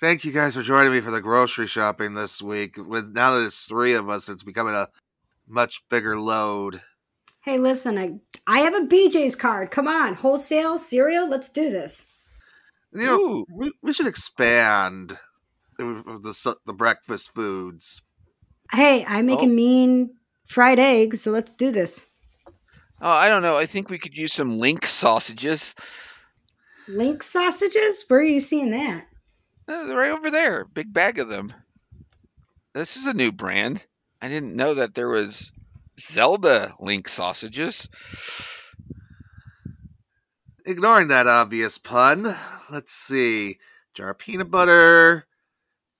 Thank you guys for joining me for the grocery shopping this week. Now that it's three of us, it's becoming a much bigger load. Hey, listen, I have a BJ's card. Come on, wholesale, cereal, let's do this. You know, we should expand the breakfast foods. Hey, I make a mean fried egg, so let's do this. Oh, I don't know. I think we could use some Link sausages. Link sausages? Where are you seeing that? They're right over there. Big bag of them. This is a new brand. I didn't know that there was Zelda Link sausages. Ignoring that obvious pun, let's see. Jar of peanut butter,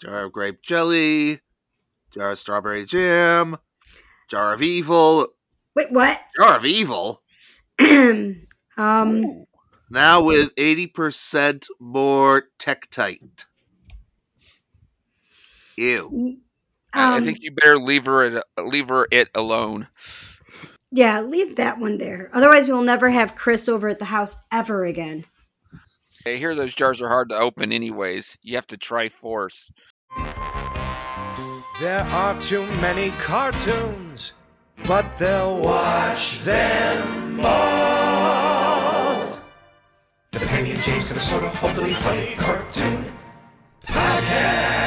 jar of grape jelly, jar of strawberry jam, jar of evil. Wait, what? Jar of evil? Now with 80% more Tektite. Ew. I think you better leave her it alone. Yeah, leave that one there. Otherwise, we'll never have Chris over at the house ever again. I hear those jars are hard to open anyways. You have to Triforce. There are too many cartoons, but they'll watch them all. The Companion James to the sort of hopefully funny cartoon podcast.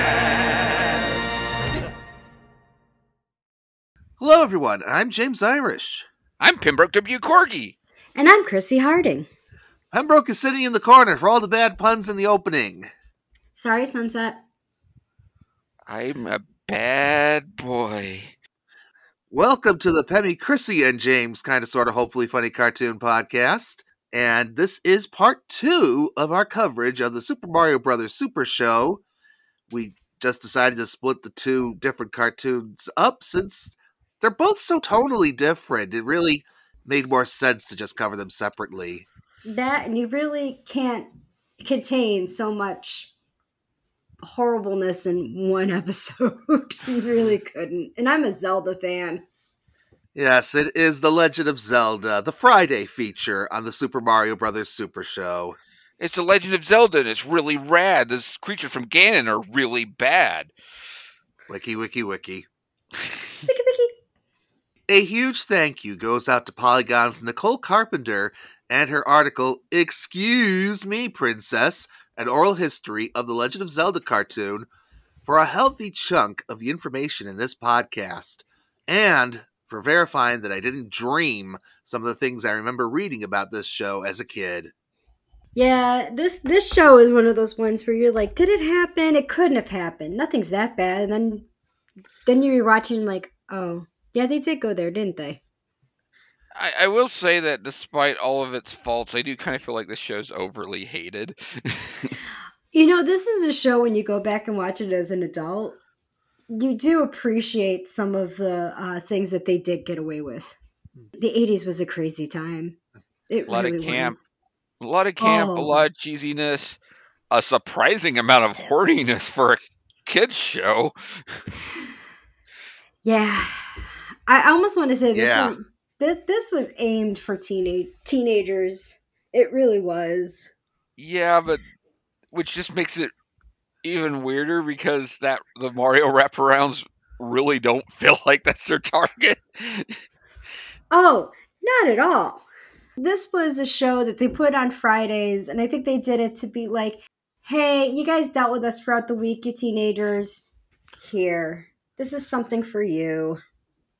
Hello, everyone. I'm James Irish. I'm Pembroke W. Corgi. And I'm Chrissy Harding. Pembroke is sitting in the corner for all the bad puns in the opening. Sorry, Sunset. I'm a bad boy. Welcome to the Pemmy, Chrissy, and James kind of sort of hopefully funny cartoon podcast. And this is part 2 of our coverage of the Super Mario Bros. Super Show. We just decided to split the two different cartoons up since they're both so tonally different. It really made more sense to just cover them separately. That, and you really can't contain so much horribleness in one episode. You really couldn't. And I'm a Zelda fan. Yes, it is The Legend of Zelda, the Friday feature on the Super Mario Bros. Super Show. It's The Legend of Zelda, and it's really rad. Those creatures from Ganon are really bad. Wiki, wiki, wiki. Wiki, wiki. A huge thank you goes out to Polygon's Nicole Carpenter and her article, Excuse Me, Princess, an Oral History of the Legend of Zelda cartoon, for a healthy chunk of the information in this podcast, and for verifying that I didn't dream some of the things I remember reading about this show as a kid. Yeah, this show is one of those ones where you're like, did it happen? It couldn't have happened. Nothing's that bad. And then you're watching like, oh, yeah, they did go there, didn't they? I will say that despite all of its faults, I do kind of feel like this show's overly hated. You know, this is a show when you go back and watch it as an adult, you do appreciate some of the things that they did get away with. The 80s was a crazy time. It really was. A lot of camp, a lot of cheesiness, a surprising amount of horniness for a kid's show. Yeah. I almost want to say this one. This was aimed for teenagers. It really was. Yeah, but which just makes it even weirder because the Mario wraparounds really don't feel like that's their target. Oh, not at all. This was a show that they put on Fridays, and I think they did it to be like, hey, you guys dealt with us throughout the week, you teenagers. Here, this is something for you.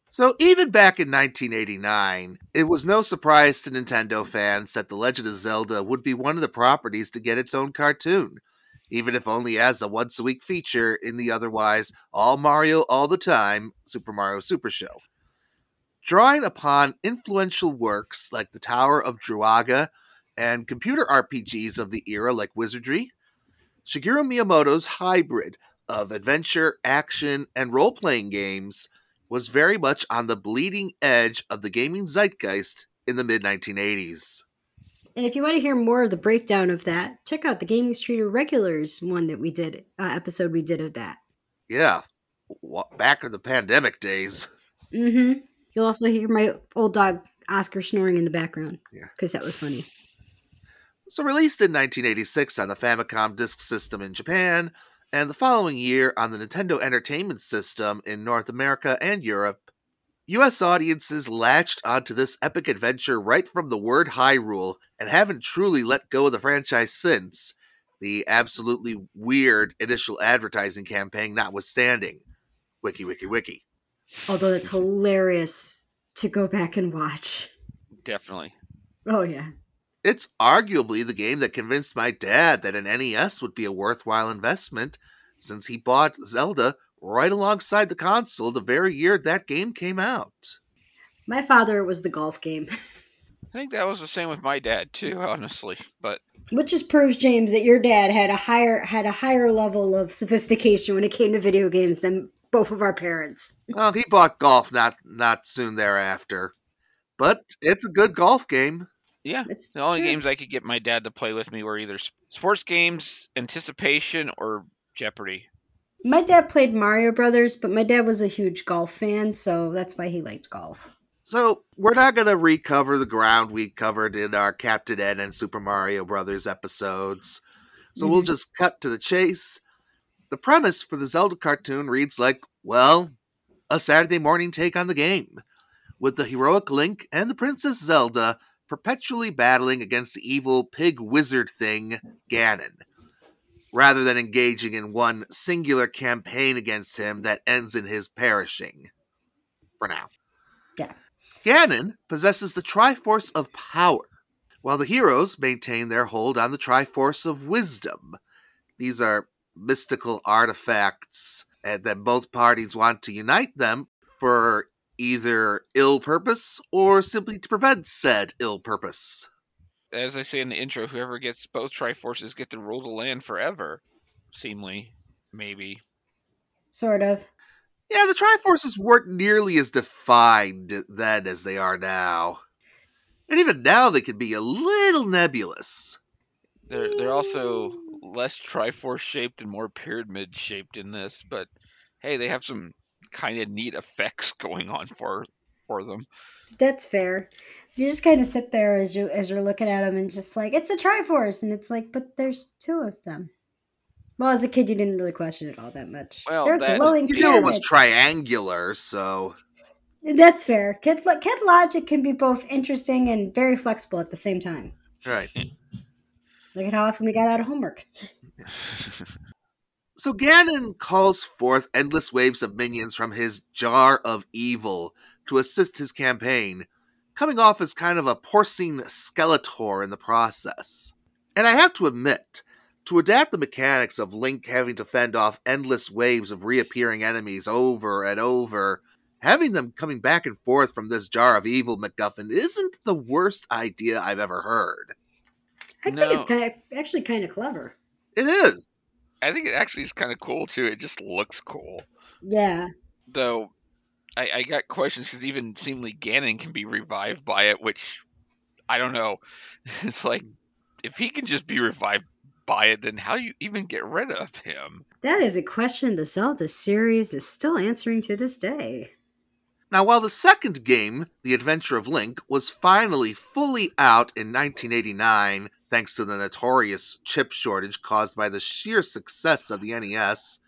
So even back in 1989, it was no surprise to Nintendo fans that The Legend of Zelda would be one of the properties to get its own cartoon, even if only as a once-a-week feature in the otherwise all Mario all the time Super Mario Super Show. Drawing upon influential works like the Tower of Druaga and computer RPGs of the era like Wizardry, Shigeru Miyamoto's hybrid of adventure, action, and role-playing games was very much on the bleeding edge of the gaming zeitgeist in the mid-1980s. And if you want to hear more of the breakdown of that, check out the Gaming Street Irregulars one that we did, episode we did of that. Yeah, back in the pandemic days. Mm-hmm. You'll also hear my old dog Oscar snoring in the background, because that was funny. So released in 1986 on the Famicom disk system in Japan, and the following year on the Nintendo Entertainment System in North America and Europe. US audiences latched onto this epic adventure right from the word Hyrule and haven't truly let go of the franchise since, the absolutely weird initial advertising campaign notwithstanding. Wiki, wiki, wiki. Although it's hilarious to go back and watch. Definitely. Oh, yeah. It's arguably the game that convinced my dad that an NES would be a worthwhile investment, since he bought Zelda right alongside the console the very year that game came out. My father was the golf game. I think that was the same with my dad too, honestly. But which just proves, James, that your dad had a higher level of sophistication when it came to video games than both of our parents. Well, he bought golf not soon thereafter. But it's a good golf game. Yeah, it's the only games I could get my dad to play with me were either sports games, Anticipation, or Jeopardy. My dad played Mario Brothers, but my dad was a huge golf fan, so that's why he liked golf. So we're not going to recover the ground we covered in our Captain N and Super Mario Brothers episodes. So We'll just cut to the chase. The premise for the Zelda cartoon reads like, well, a Saturday morning take on the game, with the heroic Link and the Princess Zelda perpetually battling against the evil pig wizard thing, Ganon, rather than engaging in one singular campaign against him that ends in his perishing. For now. Yeah. Ganon possesses the Triforce of Power, while the heroes maintain their hold on the Triforce of Wisdom. These are mystical artifacts, and that both parties want to unite them for either ill purpose or simply to prevent said ill purpose. As I say in the intro, whoever gets both Triforces get to rule the land forever. Seemingly, maybe. Sort of. Yeah, the Triforces weren't nearly as defined then as they are now. And even now they can be a little nebulous. They're also less Triforce-shaped and more pyramid-shaped in this, but hey, they have some kind of neat effects going on for them. That's fair. You just kind of sit there as you're looking at them and just like, it's a Triforce, and it's like, but there's two of them. Well, as a kid, you didn't really question it all that much. Well, they're glowing. You know, it was triangular, so that's fair. Kid logic can be both interesting and very flexible at the same time. Right. Look at how often we got out of homework. So Ganon calls forth endless waves of minions from his jar of evil to assist his campaign, coming off as kind of a porcine Skeletor in the process. And I have to admit, to adapt the mechanics of Link having to fend off endless waves of reappearing enemies over and over, having them coming back and forth from this jar of evil MacGuffin isn't the worst idea I've ever heard. I think it's actually kind of clever. It is. I think it actually is kind of cool, too. It just looks cool. Yeah. Though I got questions because even seemingly Ganon can be revived by it, which I don't know. It's like, if he can just be revived by it, then how do you even get rid of him? That is a question the Zelda series is still answering to this day. Now, while the second game, The Adventure of Link, was finally fully out in 1989, thanks to the notorious chip shortage caused by the sheer success of the NES,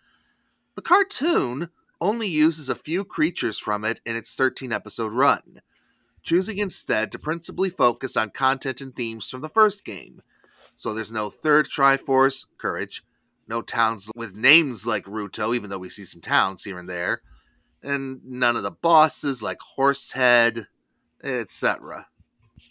the cartoon only uses a few creatures from it in its 13-episode run, choosing instead to principally focus on content and themes from the first game. So there's no third Triforce, Courage, no towns with names like Ruto, even though we see some towns here and there, and none of the bosses like Horsehead, etc.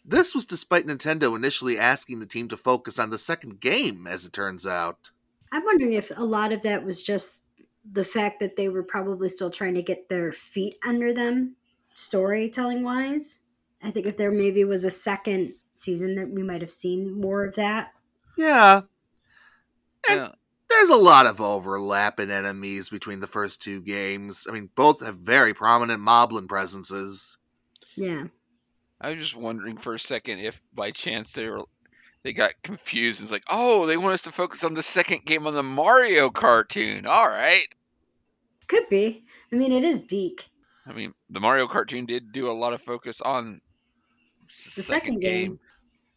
This was despite Nintendo initially asking the team to focus on the second game, as it turns out. I'm wondering if a lot of that was just the fact that they were probably still trying to get their feet under them, storytelling-wise. I think if there maybe was a second season that we might have seen more of that. Yeah. And there's a lot of overlap in enemies between the first two games. I mean, both have very prominent Moblin presences. Yeah. I was just wondering for a second if by chance they got confused. It's like, oh, they want us to focus on the second game on the Mario cartoon. All right. Could be. I mean, it is Deke. I mean, the Mario cartoon did do a lot of focus on the second game.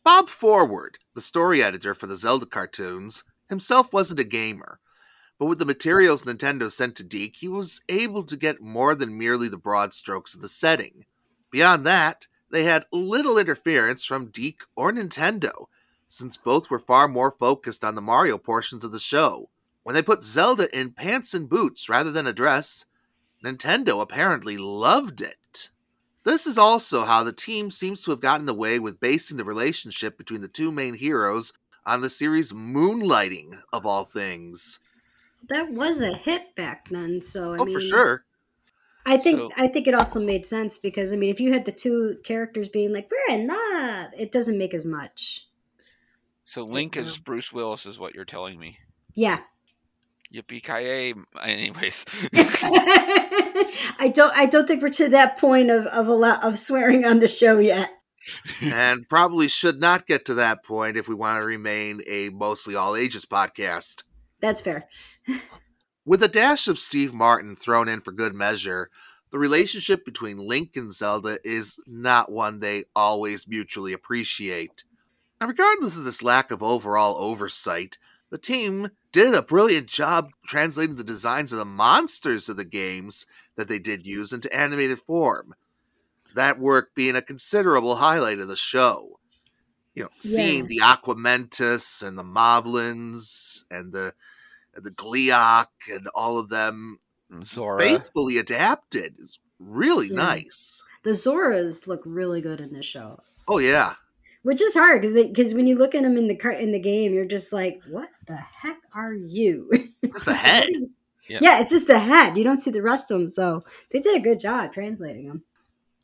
Bob Forward, the story editor for the Zelda cartoons, himself wasn't a gamer, but with the materials Nintendo sent to Deke, he was able to get more than merely the broad strokes of the setting. Beyond that, they had little interference from Deke or Nintendo, since both were far more focused on the Mario portions of the show. When they put Zelda in pants and boots rather than a dress, Nintendo apparently loved it. This is also how the team seems to have gotten away with basing the relationship between the two main heroes on the series Moonlighting, of all things. That was a hit back then, so I mean... for sure. I think it also made sense because, I mean, if you had the two characters being like, we're in love, it doesn't make as much. So Link is Bruce Willis is what you're telling me. Yeah. Yippee-ki-yay. Anyways. I don't think we're to that point of swearing on the show yet. And probably should not get to that point if we want to remain a mostly all-ages podcast. That's fair. With a dash of Steve Martin thrown in for good measure, the relationship between Link and Zelda is not one they always mutually appreciate. And regardless of this lack of overall oversight, the team did a brilliant job translating the designs of the monsters of the games that they did use into animated form. That work being a considerable highlight of the show. You know, seeing the Aquamentus and the Moblins and the Gleok and all of them Zora. Faithfully adapted is really nice. The Zoras look really good in this show. Oh yeah, which is hard because when you look at them in the game, you're just like, what the heck are you? It's the head. yeah, it's just the head. You don't see the rest of them, so they did a good job translating them.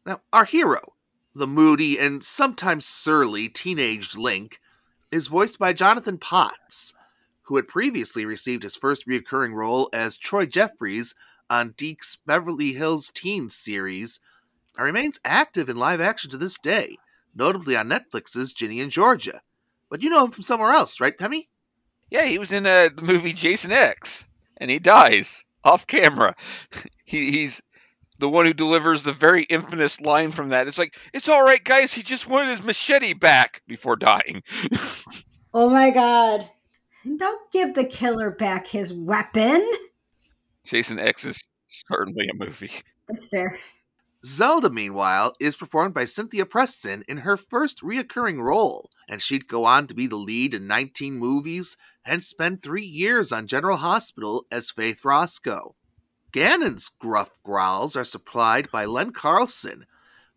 Now, our hero, the moody and sometimes surly teenage Link, is voiced by Jonathan Potts, who had previously received his first recurring role as Troy Jeffries on Deke's Beverly Hills Teens series, and remains active in live action to this day, notably on Netflix's Ginny and Georgia. But you know him from somewhere else, right, Pemmy? Yeah, he was in the movie Jason X, and he dies off camera. He's the one who delivers the very infamous line from that. It's like, it's all right, guys, he just wanted his machete back before dying. Oh, my God. Don't give the killer back his weapon. Jason X is certainly a movie. That's fair. Zelda, meanwhile, is performed by Cynthia Preston in her first reoccurring role, and she'd go on to be the lead in 19 movies and spend 3 years on General Hospital as Faith Roscoe. Ganon's gruff growls are supplied by Len Carlson,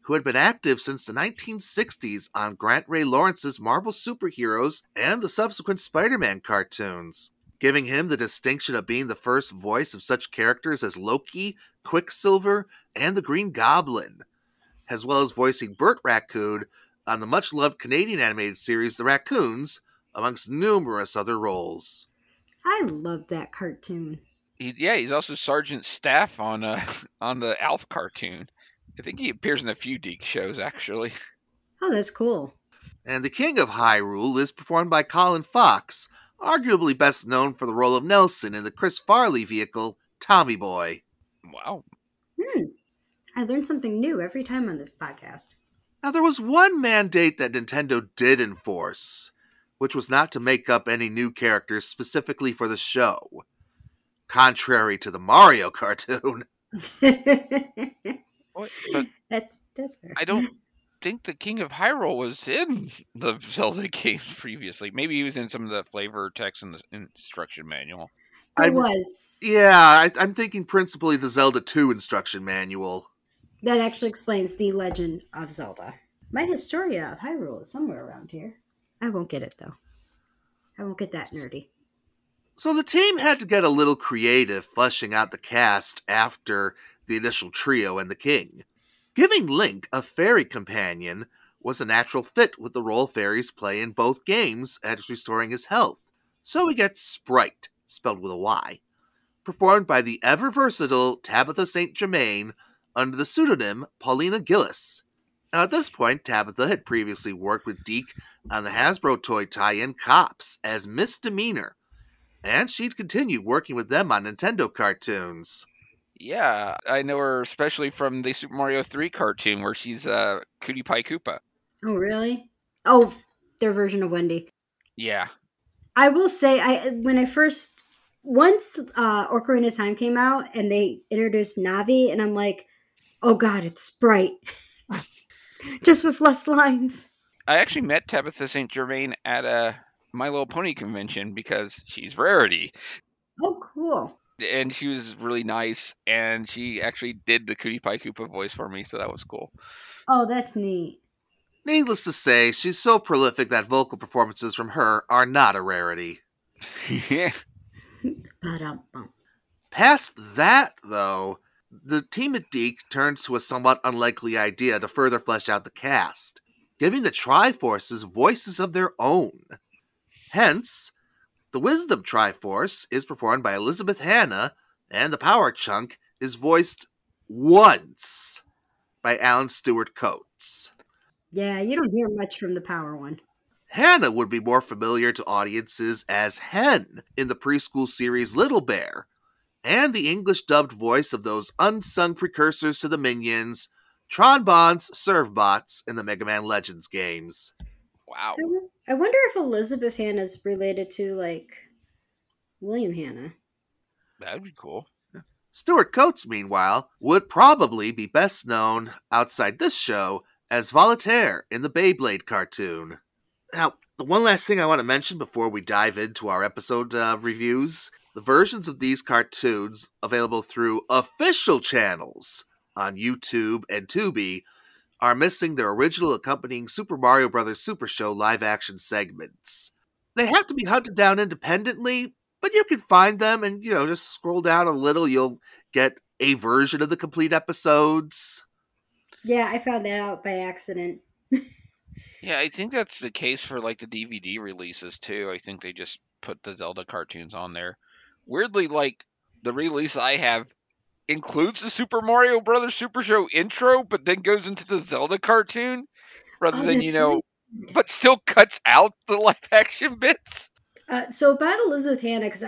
who had been active since the 1960s on Grant Ray Lawrence's Marvel Superheroes and the subsequent Spider-Man cartoons, giving him the distinction of being the first voice of such characters as Loki, Quicksilver, and the Green Goblin, as well as voicing Bert Raccoon on the much-loved Canadian animated series The Raccoons, amongst numerous other roles. I love that cartoon. He's also Sergeant Staff on the ALF cartoon. I think he appears in a few Deke shows, actually. Oh, that's cool. And the King of Hyrule is performed by Colin Fox, arguably best known for the role of Nelson in the Chris Farley vehicle, Tommy Boy. Wow. I learn something new every time on this podcast. Now, there was one mandate that Nintendo did enforce, which was not to make up any new characters specifically for the show. Contrary to the Mario cartoon. But that's fair. I don't think the King of Hyrule was in the Zelda games previously. Maybe he was in some of the flavor text in the instruction manual. It was. Yeah, I'm thinking principally the Zelda 2 instruction manual. That actually explains the legend of Zelda. My Historia of Hyrule is somewhere around here. I won't get it, though. I won't get that nerdy. So the team had to get a little creative fleshing out the cast after the initial trio and the king. Giving Link a fairy companion was a natural fit with the role fairies play in both games at restoring his health. So we get Sprite, spelled with a Y, performed by the ever-versatile Tabitha St. Germain under the pseudonym Paulina Gillis. Now at this point, Tabitha had previously worked with Deke on the Hasbro toy tie-in Cops as Misdemeanor, and she'd continue working with them on Nintendo cartoons. Yeah, I know her especially from the Super Mario 3 cartoon where she's Cootie Pie Koopa. Oh, really? Oh, their version of Wendy. Yeah. I will say, when I first once Ocarina of Time came out and they introduced Navi, and I'm like, oh god, it's Sprite. Just with less lines. I actually met Tabitha St. Germain at a My Little Pony convention because she's Rarity. Oh, cool. And she was really nice, and she actually did the Cootie Pie Koopa voice for me, so that was cool. Oh, that's neat. Needless to say, she's so prolific that vocal performances from her are not a rarity. Yeah. Past that, though, the team at Deke turns to a somewhat unlikely idea to further flesh out the cast, giving the Triforces voices of their own. Hence, the Wisdom Triforce is performed by Elizabeth Hanna, and the Power Chunk is voiced once by Alan Stewart Coates. Yeah, you don't hear much from the Power one. Hanna would be more familiar to audiences as Hen in the preschool series Little Bear, and the English-dubbed voice of those unsung precursors to the Minions, Tronbons, Servbots, and the Mega Man Legends games. Wow. I wonder if Elizabeth Hanna's related to, like, William Hanna. That'd be cool. Yeah. Stewart Coates, meanwhile, would probably be best known outside this show as Volaterre in the Beyblade cartoon. Now, the one last thing I want to mention before we dive into our episode reviews, the versions of these cartoons available through official channels on YouTube and Tubi are missing their original accompanying Super Mario Bros. Super Show live-action segments. They have to be hunted down independently, but you can find them and, you know, just scroll down a little, you'll get a version of the complete episodes. Yeah, I found that out by accident. Yeah, I think that's the case for, like, the DVD releases, too. I think they just put the Zelda cartoons on there. Weirdly, like, the release I have includes the Super Mario Bros. Super Show intro, but then goes into the Zelda cartoon, rather than, you know, right. But still cuts out the live-action bits. So about Elizabeth Hanna, because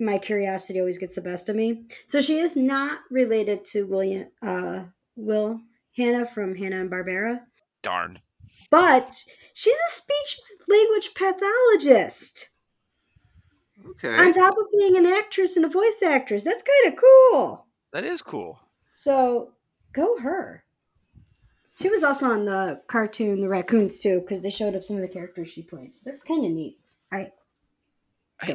my curiosity always gets the best of me. So she is not related to Will Hanna from Hanna and Barbera. Darn. But she's a speech language pathologist. Okay. On top of being an actress and a voice actress. That's kind of cool. That is cool. So, go her. She was also on the cartoon The Raccoons, too, because they showed up some of the characters she played. So that's kind of neat. All right.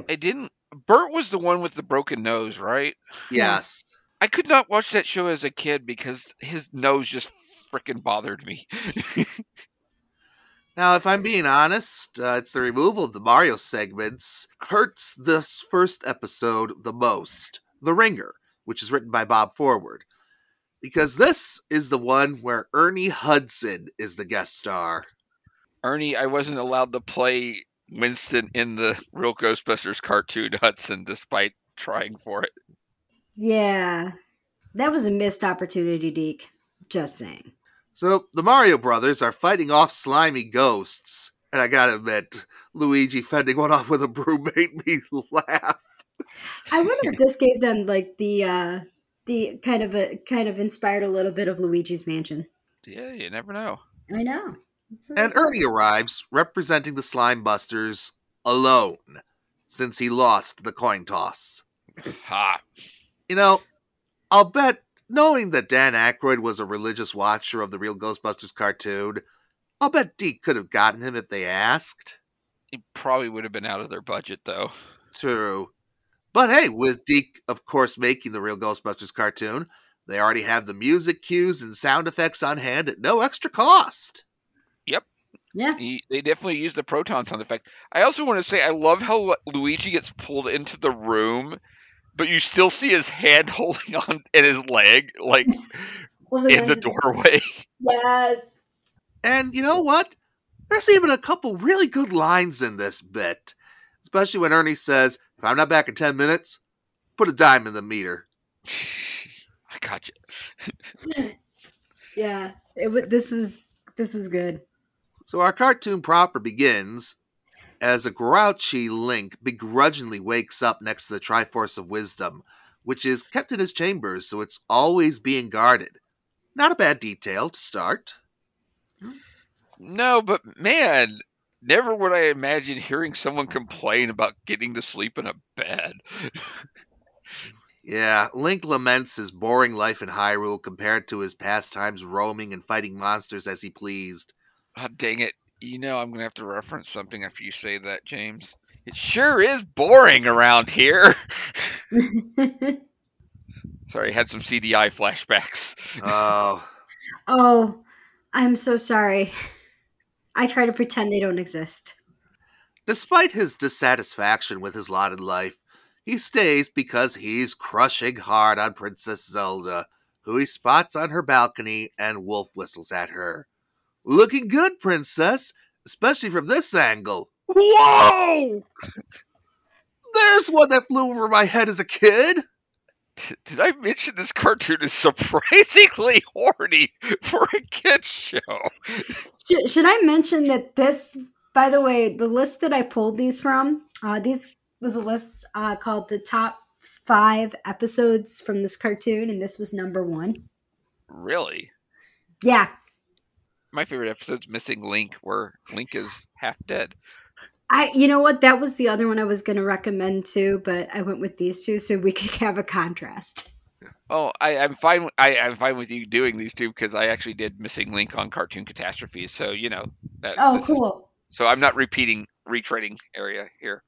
I didn't... Bert was the one with the broken nose, right? Yes. I could not watch that show as a kid because his nose just freaking bothered me. Now, if I'm being honest, it's the removal of the Mario segments hurts this first episode the most, The Ringer, which is written by Bob Forward, because this is the one where Ernie Hudson is the guest star. Ernie, I wasn't allowed to play Winston in the Real Ghostbusters cartoon Hudson, despite trying for it. Yeah, that was a missed opportunity, Deke. Just saying. So, the Mario Brothers are fighting off slimy ghosts, and I gotta admit, Luigi fending one off with a broom made me laugh. I wonder if this gave them, like, the kind of inspired a little bit of Luigi's Mansion. Yeah, you never know. I know. And Ernie arrives, representing the Slime Busters alone, since he lost the coin toss. Ha! You know, I'll bet, knowing that Dan Aykroyd was a religious watcher of the Real Ghostbusters cartoon, I'll bet Deke could have gotten him if they asked. It probably would have been out of their budget, though. True. But hey, with Deke, of course, making the Real Ghostbusters cartoon, they already have the music cues and sound effects on hand at no extra cost. Yep. Yeah. They definitely used the Proton sound effect. I also want to say, I love how Luigi gets pulled into the room, but you still see his hand holding on and his leg, like, in the doorway. Yes. And you know what? There's even a couple really good lines in this bit. Especially when Ernie says, if I'm not back in 10 minutes, put a dime in the meter. I got you. Yeah, this was good. So our cartoon proper begins as a grouchy Link begrudgingly wakes up next to the Triforce of Wisdom, which is kept in his chambers, so it's always being guarded. Not a bad detail to start. No, but man, Never would I imagine hearing someone complain about getting to sleep in a bed. Yeah, Link laments his boring life in Hyrule compared to his pastimes roaming and fighting monsters as he pleased. Oh, dang it. You know I'm going to have to reference something after you say that, James. It sure is boring around here. Sorry, I had some CDI flashbacks. Oh, I'm so sorry. I try to pretend they don't exist. Despite his dissatisfaction with his lot in life, he stays because he's crushing hard on Princess Zelda, who he spots on her balcony and wolf whistles at her. Looking good, Princess, especially from this angle. Whoa! There's one that flew over my head as a kid. Did I mention this cartoon is surprisingly horny for a kid's show? Should I mention that this, by the way, the list that I pulled these from, these was a list called the top 5 episodes from this cartoon, and this was number 1. Really? Yeah. My favorite episode's Missing Link, where Link is half dead. You know what? That was the other one I was going to recommend too, but I went with these two so we could have a contrast. Oh, I'm fine. I'm fine with you doing these two because I actually did Missing Link on Cartoon Catastrophe. So you know. Cool. So I'm not retreading area here.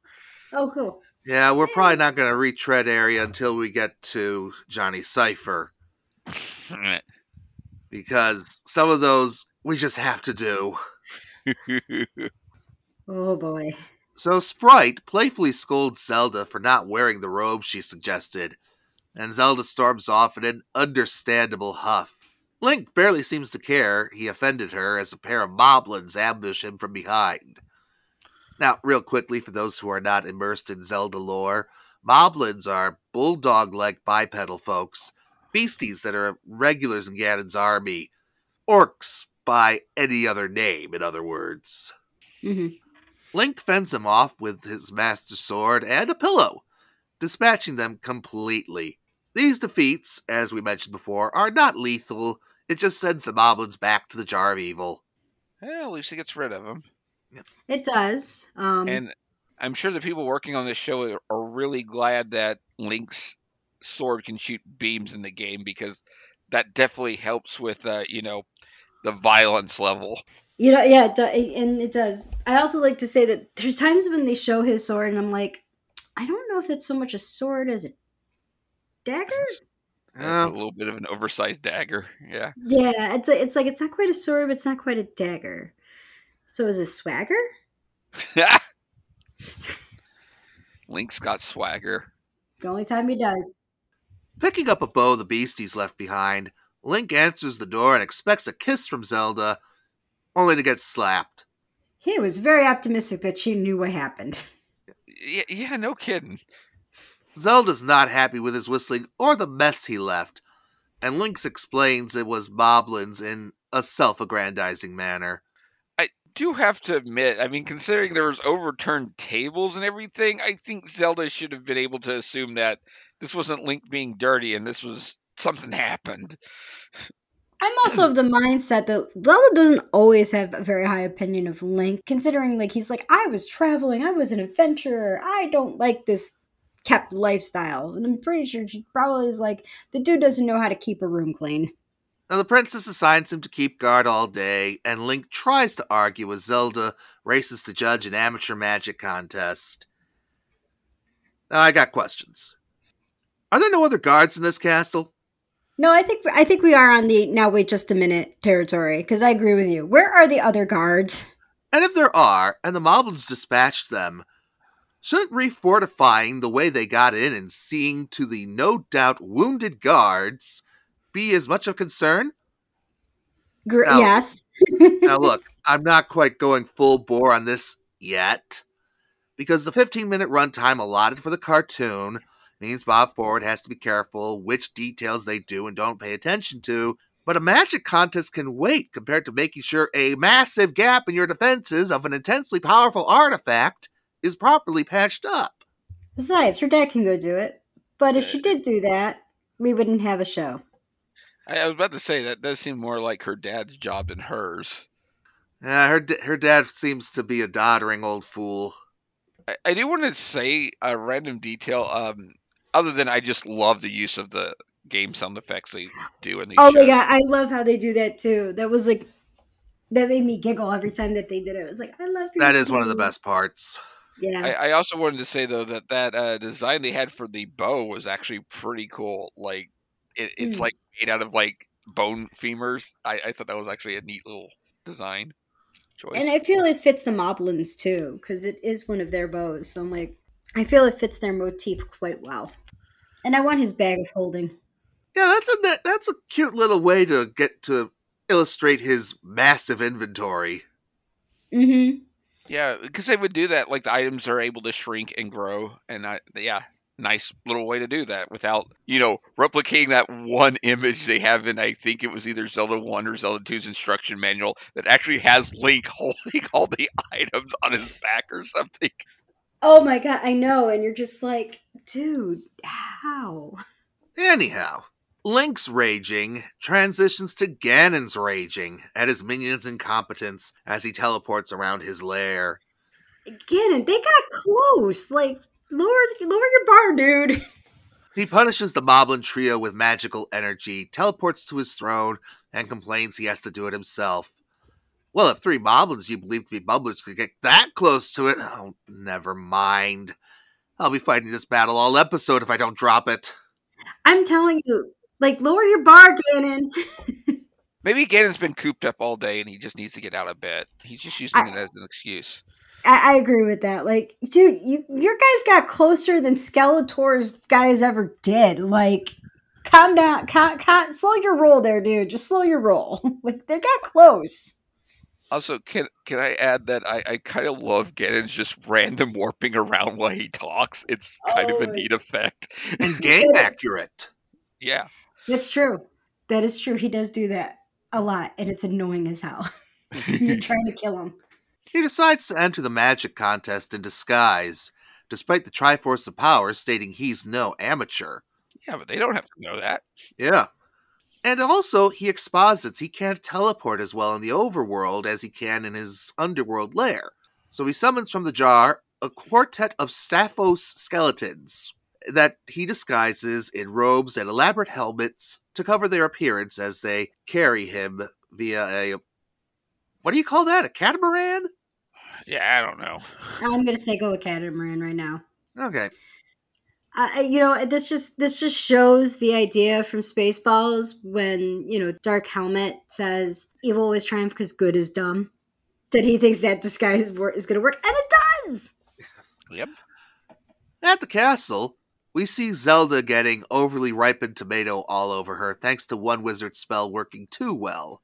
Oh, cool. Yeah, we're probably not going to retread area until we get to Johnny Cypher, because some of those we just have to do. Oh, boy. So Sprite playfully scolds Zelda for not wearing the robe she suggested, and Zelda storms off in an understandable huff. Link barely seems to care he offended her as a pair of Moblins ambush him from behind. Now, real quickly, for those who are not immersed in Zelda lore, Moblins are bulldog-like bipedal folks, beasties that are regulars in Ganon's army, orcs by any other name, in other words. Mm-hmm. Link fends them off with his master sword and a pillow, dispatching them completely. These defeats, as we mentioned before, are not lethal. It just sends the Moblins back to the Jar of Evil. Well, at least it gets rid of them. Yep. It does. And I'm sure the people working on this show are really glad that Link's sword can shoot beams in the game, because that definitely helps with, the violence level. You know, yeah, and it does. I also like to say that there's times when they show his sword, and I'm like, I don't know if that's so much a sword as a dagger. A little bit of an oversized dagger, yeah. Yeah, it's like it's not quite a sword, but it's not quite a dagger. So is it swagger? Link's got swagger. The only time he does. Picking up a bow the beasties left behind, Link answers the door and expects a kiss from Zelda, only to get slapped. He was very optimistic that she knew what happened. Yeah, no kidding. Zelda's not happy with his whistling or the mess he left, and Link explains it was Moblins in a self-aggrandizing manner. I do have to admit, considering there was overturned tables and everything, I think Zelda should have been able to assume that this wasn't Link being dirty and this was something happened. I'm also of the mindset that Zelda doesn't always have a very high opinion of Link, considering he's like, I was traveling, I was an adventurer, I don't like this kept lifestyle. And I'm pretty sure she probably is like, the dude doesn't know how to keep a room clean. Now the princess assigns him to keep guard all day, and Link tries to argue as Zelda races to judge an amateur magic contest. Now I got questions. Are there no other guards in this castle? No, I think we are on the now wait just a minute territory, because I agree with you. Where are the other guards? And if there are, and the Moblins dispatched them, shouldn't refortifying the way they got in and seeing to the no doubt wounded guards be as much of concern? Yes. Now look, I'm not quite going full bore on this yet, because the 15-minute runtime allotted for the cartoon means Bob Forward has to be careful which details they do and don't pay attention to, but a magic contest can wait compared to making sure a massive gap in your defenses of an intensely powerful artifact is properly patched up. Besides, her dad can go do it, but if she did do that, we wouldn't have a show. I was about to say, that does seem more like her dad's job than hers. Her dad seems to be a doddering old fool. I do want to say a random detail. Other than I just love the use of the game sound effects they do in these shows. My God, I love how they do that too. That was like, that made me giggle every time that they did it. It was like, I love your that game. Is one of the best parts. Yeah. I also wanted to say though that design they had for the bow was actually pretty cool. Like it's like made out of like bone femurs. I thought that was actually a neat little design choice. And I feel it fits the Moblins too, because it is one of their bows. So I'm like, I feel it fits their motif quite well. And I want his bag of holding. Yeah, that's a cute little way to get to illustrate his massive inventory. Mm-hmm. Yeah, because they would do that. Like the items are able to shrink and grow, and nice little way to do that without replicating that one image they have in. I think it was either Zelda 1 or Zelda 2's instruction manual that actually has Link holding all the items on his back or something. Oh my God, I know, and you're just like, dude, how? Anyhow, Link's raging transitions to Ganon's raging at his minion's incompetence as he teleports around his lair. Ganon, they got close. Like, lower your bar, dude. He punishes the Moblin trio with magical energy, teleports to his throne, and complains he has to do it himself. Well, if three Moblins you believe to be bubblers could get that close to it, oh, never mind. I'll be fighting this battle all episode if I don't drop it. I'm telling you, like, lower your bar, Ganon. Maybe Ganon's been cooped up all day and he just needs to get out of bed. He's just using it as an excuse. I agree with that. Like, dude, your guys got closer than Skeletor's guys ever did. Like, calm down. Slow your roll there, dude. Just slow your roll. Like, they got close. Also, can I add that I kind of love Ganon's just random warping around while he talks. It's kind of a neat effect. And game accurate. Yeah. That's true. That is true. He does do that a lot, and it's annoying as hell. You're trying to kill him. He decides to enter the magic contest in disguise, despite the Triforce of Power stating he's no amateur. Yeah, but they don't have to know that. Yeah. And also, he exposits he can't teleport as well in the overworld as he can in his underworld lair. So he summons from the jar a quartet of Stalfos skeletons that he disguises in robes and elaborate helmets to cover their appearance as they carry him via a... What do you call that? A catamaran? Yeah, I don't know. I'm going to say go with catamaran right now. Okay. This just shows the idea from Spaceballs when, Dark Helmet says evil always triumphs because good is dumb. That he thinks that disguise is going to work, and it does! Yep. At the castle, we see Zelda getting overly ripened tomato all over her thanks to one wizard spell working too well.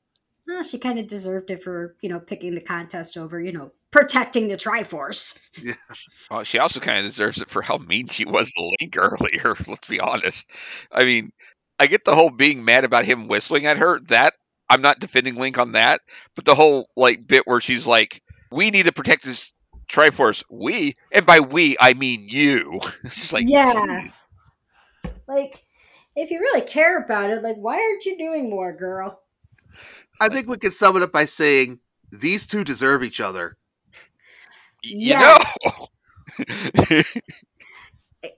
Well, she kind of deserved it for, picking the contest over, protecting the Triforce. Yeah. Well, she also kind of deserves it for how mean she was to Link earlier, let's be honest. I mean, I get the whole being mad about him whistling at her. That, I'm not defending Link on that. But the whole, bit where she's like, we need to protect this Triforce. We? And by we, I mean you. It's just like... Yeah. Geez. Like, if you really care about it, why aren't you doing more, girl? I think we can sum it up by saying these two deserve each other. Yes.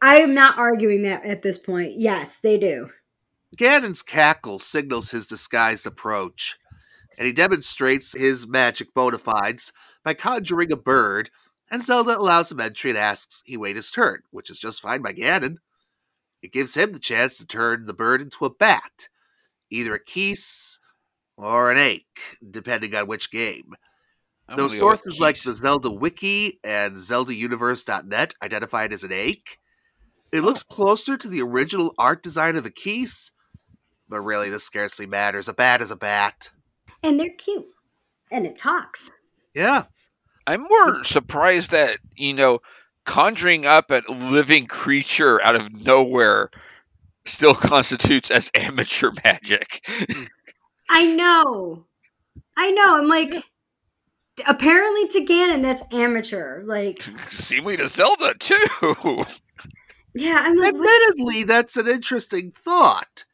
I am not arguing that at this point. Yes, they do. Ganon's cackle signals his disguised approach, and he demonstrates his magic bona fides by conjuring a bird, and Zelda allows him entry and asks he wait his turn, which is just fine by Ganon. It gives him the chance to turn the bird into a bat, either a geese... or an ache, depending on which game. Though sources like the Zelda Wiki and ZeldaUniverse.net identify it as an ache. It looks closer to the original art design of a Akis, but really this scarcely matters. A bat is a bat. And they're cute. And it talks. Yeah. I'm more surprised that, conjuring up a living creature out of nowhere still constitutes as amateur magic. I know. I'm like, apparently to Ganon, that's amateur. Like, seemingly to Zelda, too. Yeah, I'm like, admittedly, that's an interesting thought.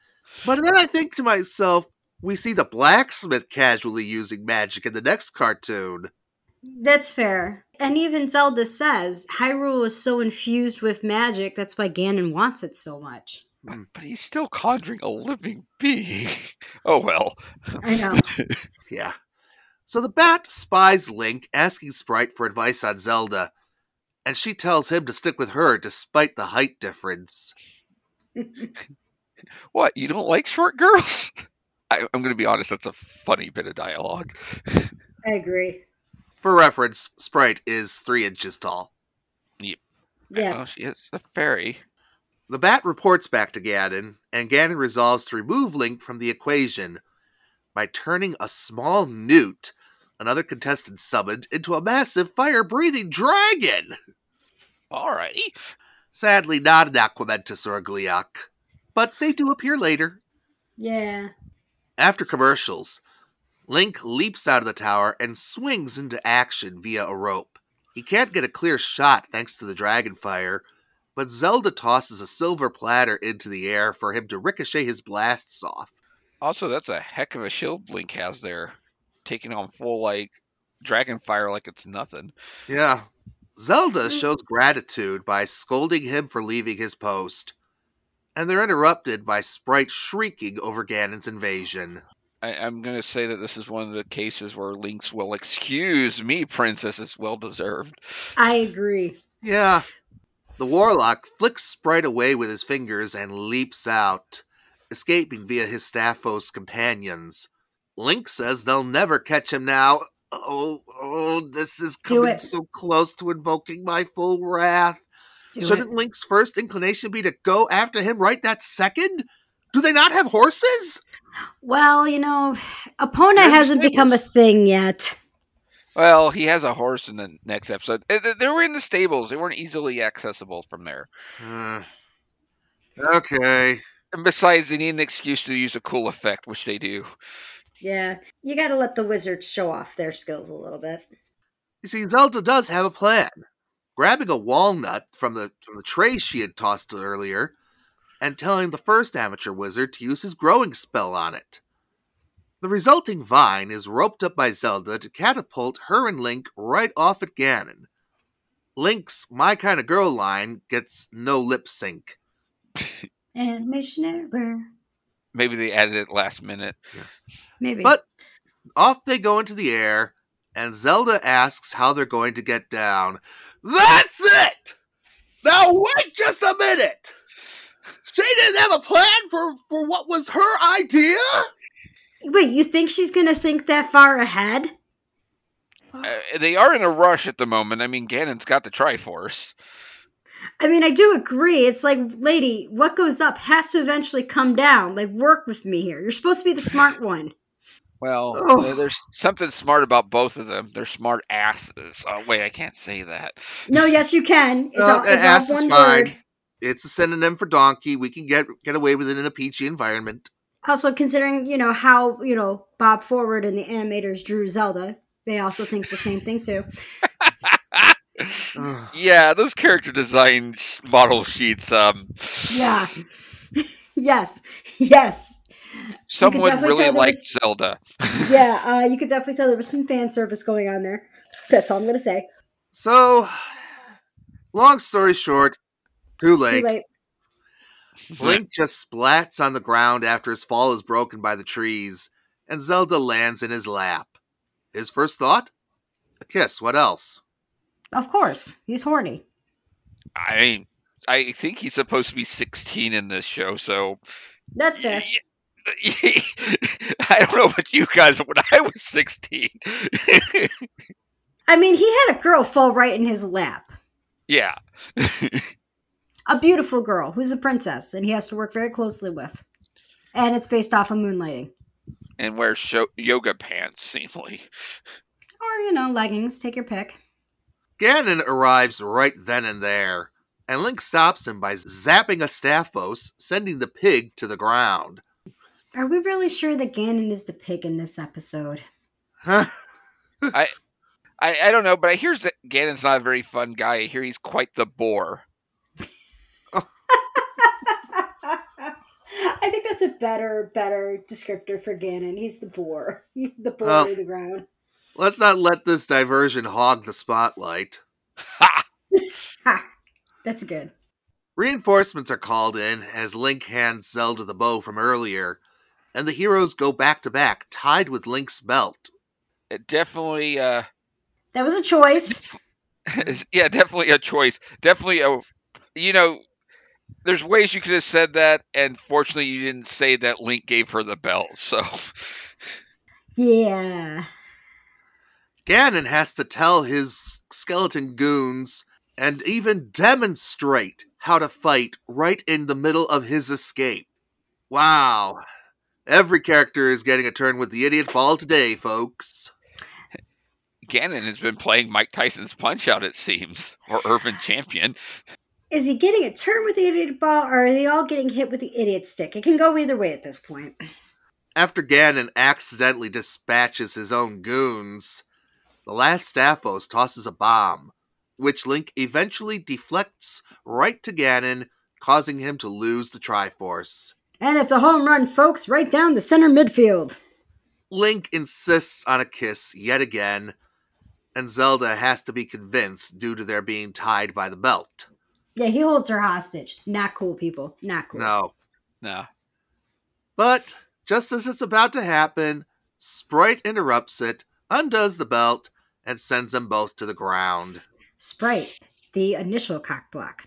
But then I think to myself, We see the blacksmith casually using magic in the next cartoon. That's fair. And even Zelda says, Hyrule is so infused with magic, that's why Ganon wants it so much. But he's still conjuring a living being. Oh, well. I know. Yeah. So the bat spies Link, asking Sprite for advice on Zelda, and she tells him to stick with her despite the height difference. What, you don't like short girls? I'm going to be honest, that's a funny bit of dialogue. I agree. For reference, Sprite is 3 inches tall. Yep. Yeah. Oh, she is a fairy. The bat reports back to Ganon, and Ganon resolves to remove Link from the equation by turning a small newt, another contestant summoned, into a massive fire-breathing dragon! Alrighty. Sadly, not an Aquamentus or a Gleok, but they do appear later. Yeah. After commercials, Link leaps out of the tower and swings into action via a rope. He can't get a clear shot thanks to the dragon fire, but Zelda tosses a silver platter into the air for him to ricochet his blasts off. Also, that's a heck of a shield Link has there, taking on full, dragon fire like it's nothing. Yeah. Zelda shows gratitude by scolding him for leaving his post, and they're interrupted by Sprite shrieking over Ganon's invasion. I'm going to say that this is one of the cases where Link's, well, excuse me, princess, is well-deserved. I agree. Yeah. The warlock flicks Sprite away with his fingers and leaps out, escaping via his Stalfos companions. Link says they'll never catch him now. Oh, this is coming so close to invoking my full wrath. Shouldn't Link's first inclination be to go after him right that second? Do they not have horses? Well, Epona hasn't become a thing yet. Well, he has a horse in the next episode. They were in the stables. They weren't easily accessible from there. Okay. And besides, they need an excuse to use a cool effect, which they do. Yeah, you gotta let the wizards show off their skills a little bit. You see, Zelda does have a plan. Grabbing a walnut from the tray she had tossed earlier, and telling the first amateur wizard to use his growing spell on it. The resulting vine is roped up by Zelda to catapult her and Link right off at Ganon. Link's My Kind of Girl line gets no lip sync. Animation error. Maybe they added it last minute. Yeah. Maybe. But off they go into the air, and Zelda asks how they're going to get down. That's it! Now wait just a minute! She didn't have a plan for what was her idea? Wait, you think she's going to think that far ahead? They are in a rush at the moment. I mean, Ganon's got the Triforce. I mean, I do agree. It's like, lady, what goes up has to eventually come down. Work with me here. You're supposed to be the smart one. Well, there's something smart about both of them. They're smart asses. Oh, wait, I can't say that. No, yes, you can. It's ass all one is fine. Word. It's a synonym for donkey. We can get away with it in a peachy environment. Also, considering, how, Bob Forward and the animators drew Zelda, they also think the same thing, too. Yeah, those character design model sheets. Yeah. Yes. Someone really liked Zelda. Yeah, you could definitely tell there was some fan service going on there. That's all I'm going to say. So, long story short, too late. Link just splats on the ground after his fall is broken by the trees, and Zelda lands in his lap. His first thought? A kiss. What else? Of course. He's horny. I think he's supposed to be 16 in this show, so... That's fair. I don't know about you guys, but when I was 16... I mean, he had a girl fall right in his lap. Yeah. A beautiful girl who's a princess and he has to work very closely with. And it's based off of moonlighting. And wears yoga pants, seemingly. Or, leggings. Take your pick. Ganon arrives right then and there. And Link stops him by zapping a Stalfos, sending the pig to the ground. Are we really sure that Ganon is the pig in this episode? Huh? I don't know, but I hear that Ganon's not a very fun guy. I hear he's quite the bore. I think that's a better descriptor for Ganon. He's the boar. The boar of the ground. Let's not let this diversion hog the spotlight. Ha! Ha! That's good. Reinforcements are called in as Link hands Zelda the bow from earlier, and the heroes go back-to-back, tied with Link's belt. It definitely, that was a choice. Yeah, definitely a choice. Definitely a... You know, there's ways you could have said that, and fortunately you didn't say that Link gave her the belt, so... Yeah... Ganon has to tell his skeleton goons and even demonstrate how to fight right in the middle of his escape. Wow. Every character is getting a turn with the idiot ball today, folks. Ganon has been playing Mike Tyson's Punch-Out, it seems, or Urban Champion. Is he getting a turn with the idiot ball, or are they all getting hit with the idiot stick? It can go either way at this point. After Ganon accidentally dispatches his own goons... The last Stalfos tosses a bomb, which Link eventually deflects right to Ganon, causing him to lose the Triforce. And it's a home run, folks, right down the center midfield. Link insists on a kiss yet again, and Zelda has to be convinced due to their being tied by the belt. Yeah, he holds her hostage. Not cool, people. Not cool. No. But just as it's about to happen, Sprite interrupts it, undoes the belt, and sends them both to the ground. Sprite, the initial cockblock.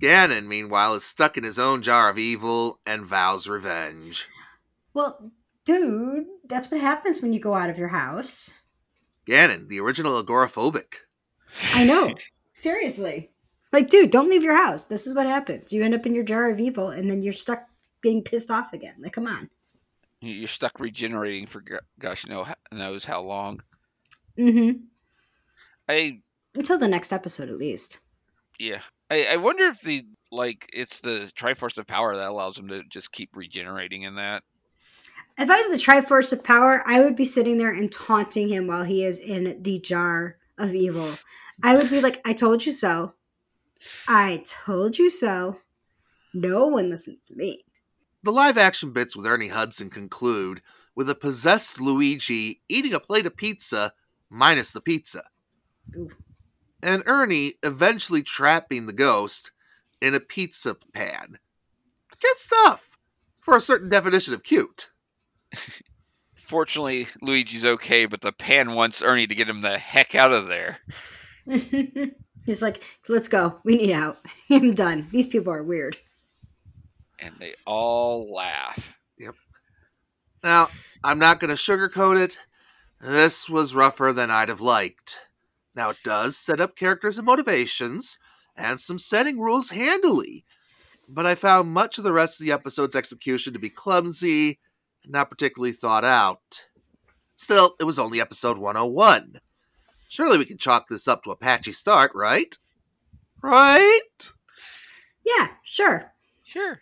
Ganon, meanwhile, is stuck in his own jar of evil and vows revenge. Well, dude, that's what happens when you go out of your house. Ganon, the original agoraphobic. I know. Seriously. Like, dude, don't leave your house. This is what happens. You end up in your jar of evil, and then you're stuck getting pissed off again. Like, come on. You're stuck regenerating for gosh knows how long. Mm-hmm. Until the next episode, at least. Yeah. I wonder if it's the Triforce of Power that allows them to just keep regenerating in that. If I was the Triforce of Power, I would be sitting there and taunting him while he is in the Jar of Evil. I would be like, I told you so. I told you so. No one listens to me. The live-action bits with Ernie Hudson conclude with a possessed Luigi eating a plate of pizza, minus the pizza. Ooh. And Ernie eventually trapping the ghost in a pizza pan. Good stuff! For a certain definition of cute. Fortunately, Luigi's okay, but the pan wants Ernie to get him the heck out of there. He's like, let's go. We need out. I'm done. These people are weird. And they all laugh. Yep. Now, I'm not going to sugarcoat it. This was rougher than I'd have liked. Now, it does set up characters and motivations, and some setting rules handily. But I found much of the rest of the episode's execution to be clumsy, and not particularly thought out. Still, it was only episode 101. Surely we can chalk this up to a patchy start, right? Right? Yeah, sure. Sure.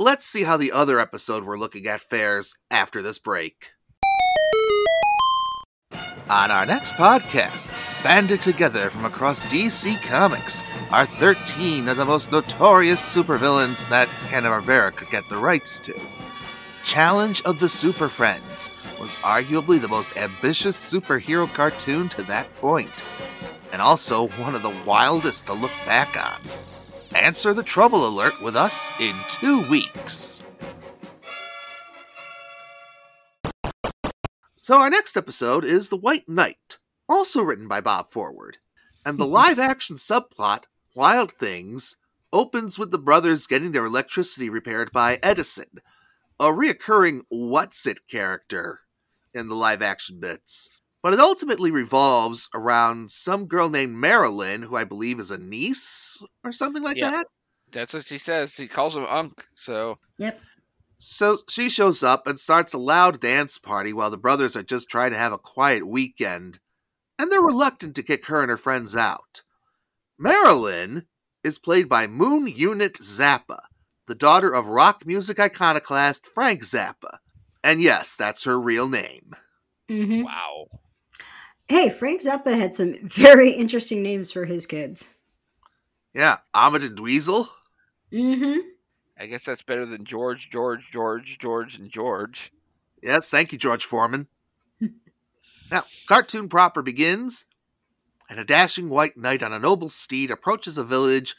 Let's see how the other episode we're looking at fares after this break. On our next podcast, banded together from across DC Comics are 13 of the most notorious supervillains that Hanna-Barbera could get the rights to. Challenge of the Super Friends was arguably the most ambitious superhero cartoon to that point, and also one of the wildest to look back on. Answer the Trouble Alert with us in 2 weeks. So our next episode is The White Knight, also written by Bob Forward. And the live-action subplot, Wild Things, opens with the brothers getting their electricity repaired by Edison, a reoccurring what's-it character in the live-action bits. But it ultimately revolves around some girl named Marilyn, who I believe is a niece or something like that. That's what she says. She calls him Unc, so... Yep. So she shows up and starts a loud dance party while the brothers are just trying to have a quiet weekend, and they're reluctant to kick her and her friends out. Marilyn is played by Moon Unit Zappa, the daughter of rock music iconoclast Frank Zappa. And yes, that's her real name. Mm-hmm. Wow. Hey, Frank Zappa had some very interesting names for his kids. Yeah, Ahmed and Dweezil. Mm-hmm. I guess that's better than George. Yes, thank you, George Foreman. Now, cartoon proper begins, and a dashing white knight on a noble steed approaches a village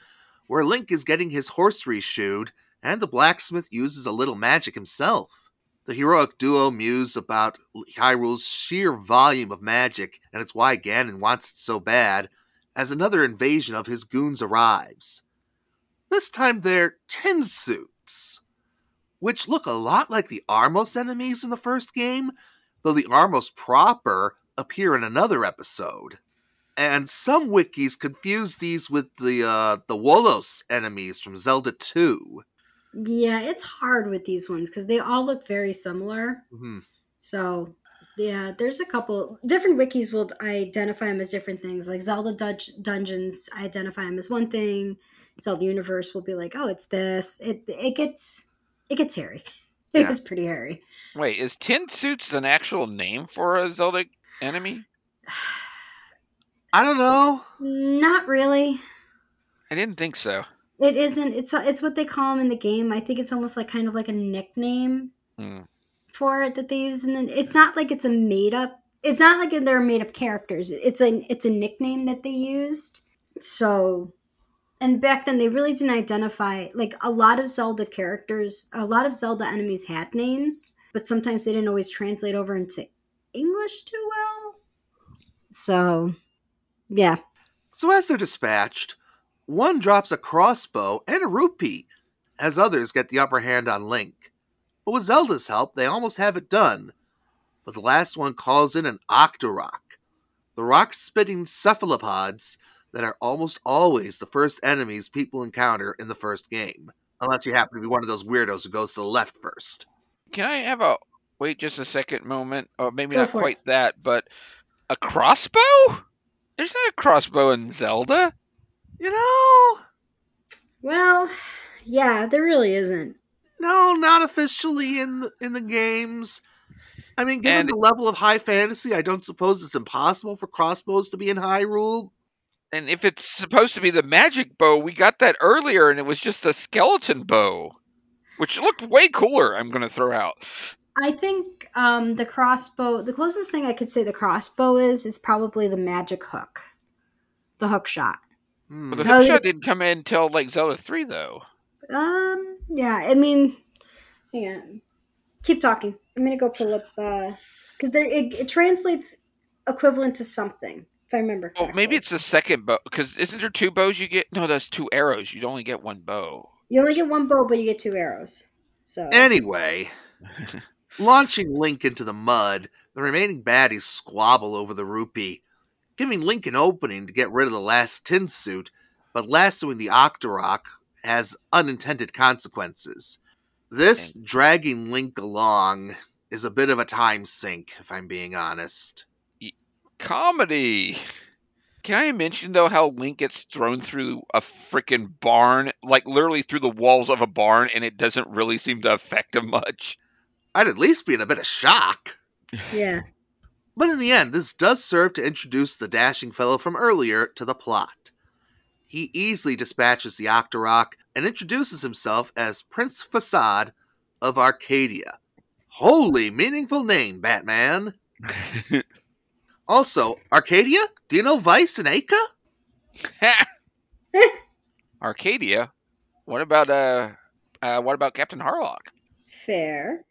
where Link is getting his horse reshoed, and the blacksmith uses a little magic himself. The heroic duo muse about Hyrule's sheer volume of magic, and it's why Ganon wants it so bad, as another invasion of his goons arrives. This time they're tin suits, which look a lot like the Armos enemies in the first game, though the Armos proper appear in another episode. And some wikis confuse these with the Wolos enemies from Zelda 2. Yeah, it's hard with these ones because they all look very similar. Mm-hmm. So, yeah, there's a couple. Different wikis will identify them as different things. Like Zelda Dungeons identify them as one thing. Zelda Universe will be like, oh, it's this. It gets hairy. It's pretty hairy. Wait, is tin suits an actual name for a Zelda enemy? I don't know. Not really. I didn't think so. It isn't. It's what they call them in the game. I think it's almost like kind of like a nickname for it that they use, and then it's not like it's a made up. It's not like they're made up characters. It's a nickname that they used. So, and back then they really didn't identify like a lot of Zelda characters. A lot of Zelda enemies had names, but sometimes they didn't always translate over into English too well. So, yeah. So as they're dispatched, one drops a crossbow and a rupee, as others get the upper hand on Link. But with Zelda's help, they almost have it done. But the last one calls in an Octorok, the rock-spitting cephalopods that are almost always the first enemies people encounter in the first game. Unless you happen to be one of those weirdos who goes to the left first. Can I have a wait just a second moment? Oh, maybe not quite that, but a crossbow? There's not a crossbow in Zelda. You know? Well, yeah, there really isn't. No, not officially in the games. I mean, given the level of high fantasy, I don't suppose it's impossible for crossbows to be in Hyrule. And if it's supposed to be the magic bow, we got that earlier, and it was just a skeleton bow, which looked way cooler, I'm going to throw out. I think the crossbow, the closest thing I could say the crossbow is probably the magic hook, the hook shot. Well, the hookshot didn't come in till like Zelda 3, though. Yeah. I mean, hang on. Keep talking. I'm gonna go pull up because it translates equivalent to something, if I remember correctly. Oh, maybe it's the second bow. Because isn't there two bows you get? No, that's two arrows. You only get one bow. You only get one bow, but you get two arrows. So anyway, launching Link into the mud, the remaining baddies squabble over the rupee, giving Link an opening to get rid of the last tin suit, but lassoing the Octorok has unintended consequences. This dragging Link along is a bit of a time sink, if I'm being honest. Comedy! Can I mention, though, how Link gets thrown through a freaking barn, like literally through the walls of a barn, and it doesn't really seem to affect him much? I'd at least be in a bit of shock. Yeah. But in the end, this does serve to introduce the dashing fellow from earlier to the plot. He easily dispatches the Octorok and introduces himself as Prince Facade of Arcadia. Holy meaningful name, Batman. Also, Arcadia? Do you know Vice and Aika? Arcadia? What about Captain Harlock? Fair.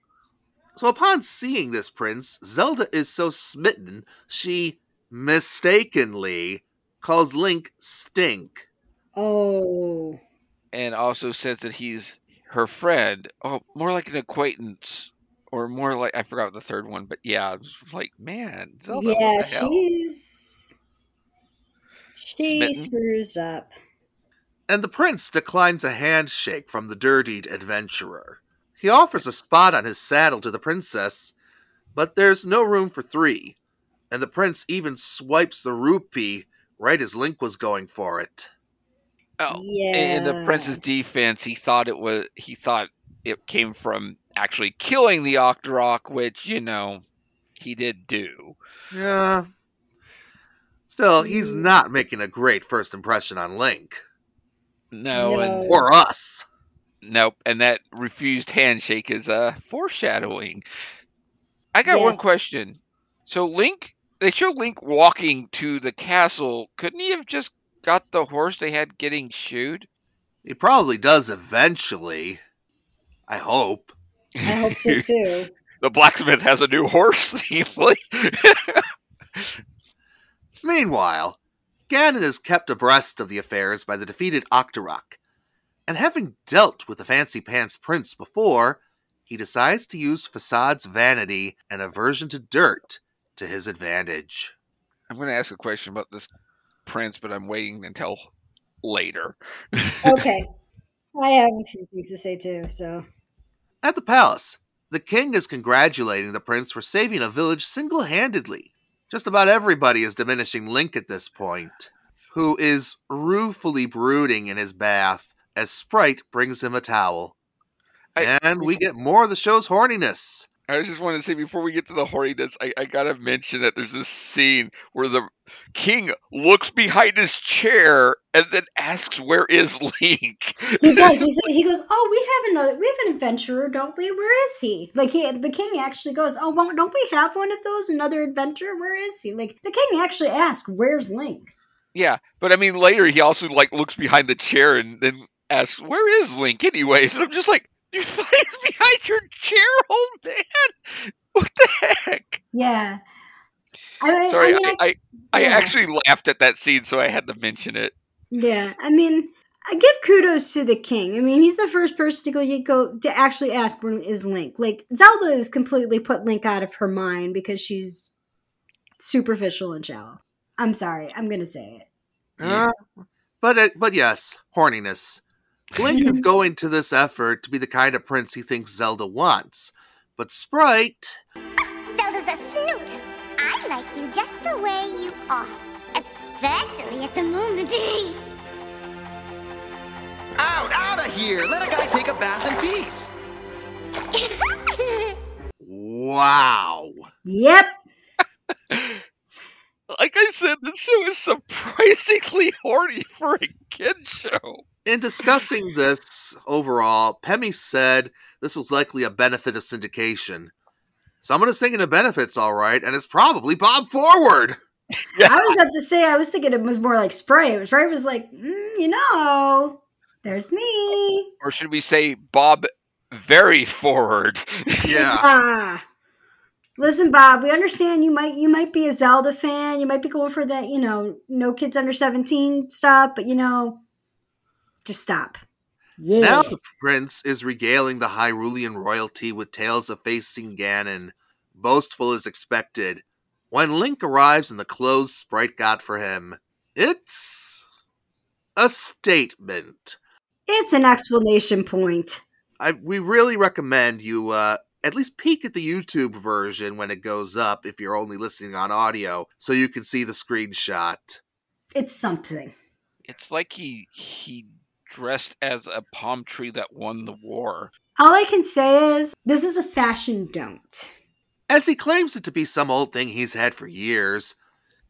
So upon seeing this prince, Zelda is so smitten, she mistakenly calls Link Stink. Oh. And also says that he's her friend. Oh, more like an acquaintance. Or more like, I forgot the third one, but yeah, I was like, man, Zelda. Yeah, she screws up. And the prince declines a handshake from the dirtied adventurer. He offers a spot on his saddle to the princess, but there's no room for three, and the prince even swipes the rupee right as Link was going for it. Oh, yeah. In the prince's defense, he thought it came from actually killing the Octorok, which, you know, he did do. Yeah. Still, he's not making a great first impression on Link. No. Or us. Nope. And that refused handshake is foreshadowing. I got one question. So Link, they show Link walking to the castle. Couldn't he have just got the horse they had getting shooed? He probably does eventually. I hope. I hope so too. The blacksmith has a new horse. Meanwhile, Ganon is kept abreast of the affairs by the defeated Octorok, and having dealt with the Fancy Pants Prince before, he decides to use Facade's vanity and aversion to dirt to his advantage. I'm going to ask a question about this prince, but I'm waiting until later. Okay. I have a few things to say too, so... At the palace, the king is congratulating the prince for saving a village single-handedly. Just about everybody is diminishing Link at this point, who is ruefully brooding in his bath as Sprite brings him a towel. And we get more of the show's horniness. I just want to say, before we get to the horniness, I got to mention that there's this scene where the king looks behind his chair and then asks, where is Link? He does. He goes, oh, we have an adventurer, don't we? Where is he? Like, the king actually goes, oh, well, don't we have one of those, another adventurer? Where is he? Like, the king actually asks, where's Link? Yeah, but I mean, later he also, like, looks behind the chair and then asks, where is Link anyways? And I'm just like, you thought he's behind your chair, old man? What the heck? Yeah. I actually laughed at that scene, so I had to mention it. Yeah, I mean, I give kudos to the king. I mean, he's the first person to go to actually ask when is Link. Like, Zelda has completely put Link out of her mind because she's superficial and shallow. I'm sorry, I'm going to say it. But yes, horniness. Link is going to this effort to be the kind of prince he thinks Zelda wants. But Sprite... Zelda's a snoot! I like you just the way you are. Especially at the moment. Out of here! Let a guy take a bath in peace! Wow. Yep. Like I said, this show is surprisingly horny for a kid show. In discussing this overall, Pemmy said this was likely a benefit of syndication. Someone is thinking of benefits, all right, and it's probably Bob Forward. Yeah. I was about to say, I was thinking it was more like Sprite. Sprite was like, there's me. Or should we say Bob Very Forward? Yeah. Listen, Bob, we understand you might be a Zelda fan. You might be going for that, no kids under 17 stuff, but just stop. Yeah. Now the prince is regaling the Hyrulean royalty with tales of facing Ganon, boastful as expected, when Link arrives in the clothes Sprite got for him. It's a statement. It's an explanation point. We really recommend you at least peek at the YouTube version when it goes up, if you're only listening on audio, so you can see the screenshot. It's something. It's like he dressed as a palm tree that won the war. All I can say is, this is a fashion don't. As he claims it to be some old thing he's had for years,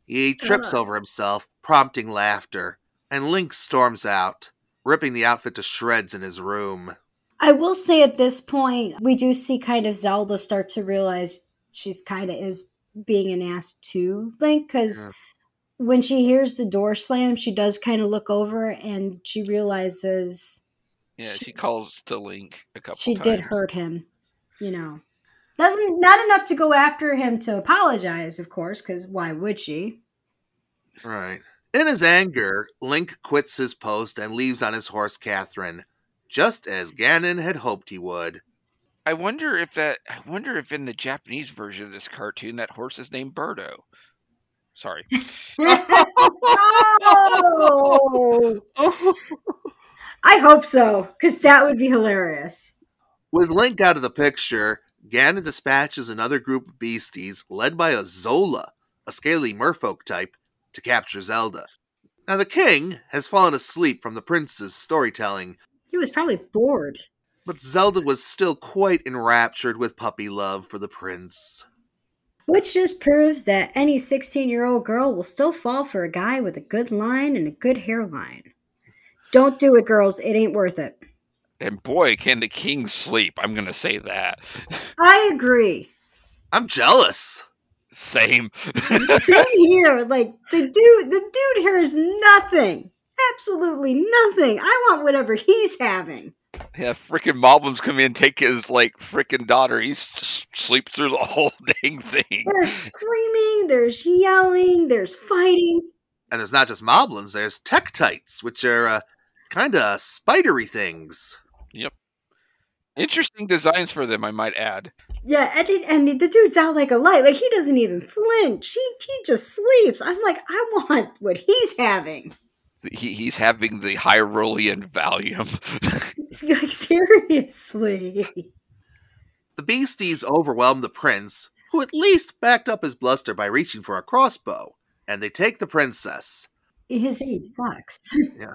he trips over himself, prompting laughter, and Link storms out, ripping the outfit to shreds in his room. I will say at this point, we do see kind of Zelda start to realize she's kind of is being an ass to Link, because... Yeah. When she hears the door slam, she does kind of look over and she realizes... Yeah, she calls to Link a couple times. She did hurt him, Not enough to go after him to apologize, of course, because why would she? Right. In his anger, Link quits his post and leaves on his horse Catherine, just as Ganon had hoped he would. I wonder if in the Japanese version of this cartoon, that horse is named Birdo. Sorry. Oh! I hope so, because that would be hilarious. With Link out of the picture, Ganon dispatches another group of beasties led by a Zola, a scaly merfolk type, to capture Zelda. Now the king has fallen asleep from the prince's storytelling. He was probably bored. But Zelda was still quite enraptured with puppy love for the prince. Which just proves that any 16-year-old girl will still fall for a guy with a good line and a good hairline. Don't do it, girls. It ain't worth it. And boy, can the king sleep. I'm going to say that. I agree. I'm jealous. Same. Same here. Like, the dude here is nothing. Absolutely nothing. I want whatever he's having. Yeah, freaking Moblin's come in, take his, like, freaking daughter. He sleeps through the whole dang thing. There's screaming, there's yelling, there's fighting. And there's not just Moblins, there's Tektites, which are kind of spidery things. Yep. Interesting designs for them, I might add. Yeah, and the dude's out like a light. Like, he doesn't even flinch. He just sleeps. I'm like, I want what he's having. He's having the Hyrulean Valium. Like, seriously. The beasties overwhelm the prince, who at least backed up his bluster by reaching for a crossbow, and they take the princess. His age sucks. Yeah.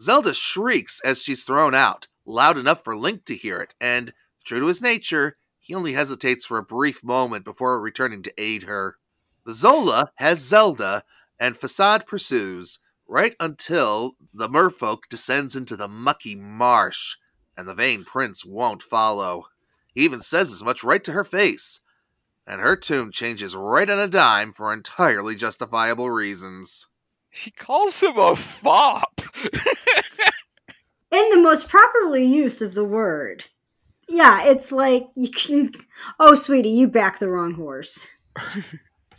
Zelda shrieks as she's thrown out, loud enough for Link to hear it, and, true to his nature, he only hesitates for a brief moment before returning to aid her. The Zola has Zelda, and Facade pursues, right until the merfolk descends into the mucky marsh, and the vain prince won't follow. He even says as much right to her face, and her tune changes right on a dime for entirely justifiable reasons. She calls him a fop. In the most properly use of the word. Yeah, it's like, you can... Oh, sweetie, you back the wrong horse.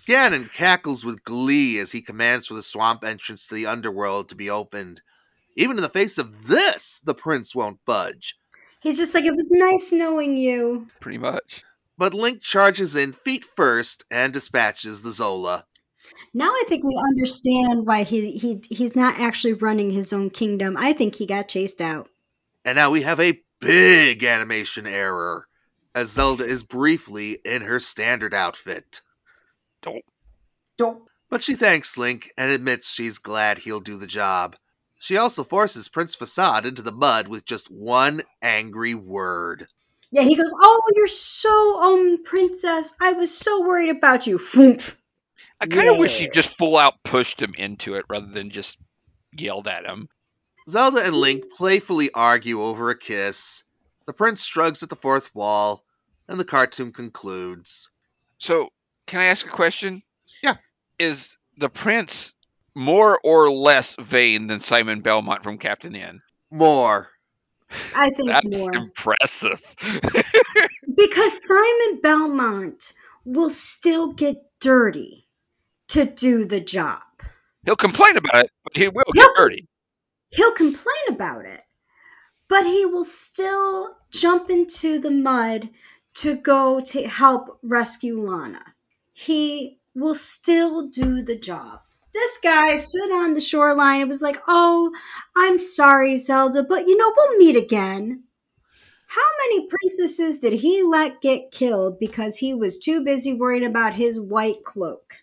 Ganon cackles with glee as he commands for the swamp entrance to the underworld to be opened. Even in the face of this, the prince won't budge. He's just like, it was nice knowing you. Pretty much. But Link charges in feet first and dispatches the Zola. Now I think we understand why he's not actually running his own kingdom. I think he got chased out. And now we have a big animation error, as Zelda is briefly in her standard outfit. Don't. But she thanks Link and admits she's glad he'll do the job. She also forces Prince Facade into the mud with just one angry word. Yeah, he goes, "Oh, you're so princess. I was so worried about you." I kind of wish she just full out pushed him into it rather than just yelled at him. Zelda and Link playfully argue over a kiss. The prince shrugs at the fourth wall, and the cartoon concludes. So, can I ask a question? Yeah. Is the prince more or less vain than Simon Belmont from Captain N? More. I think that's more. That's impressive. Because Simon Belmont will still get dirty to do the job. He'll complain about it, but he'll get dirty. He'll complain about it, but he will still jump into the mud to go to help rescue Lana. He will still do the job. This guy stood on the shoreline and was like, "Oh, I'm sorry, Zelda, but we'll meet again." How many princesses did he let get killed because he was too busy worried about his white cloak?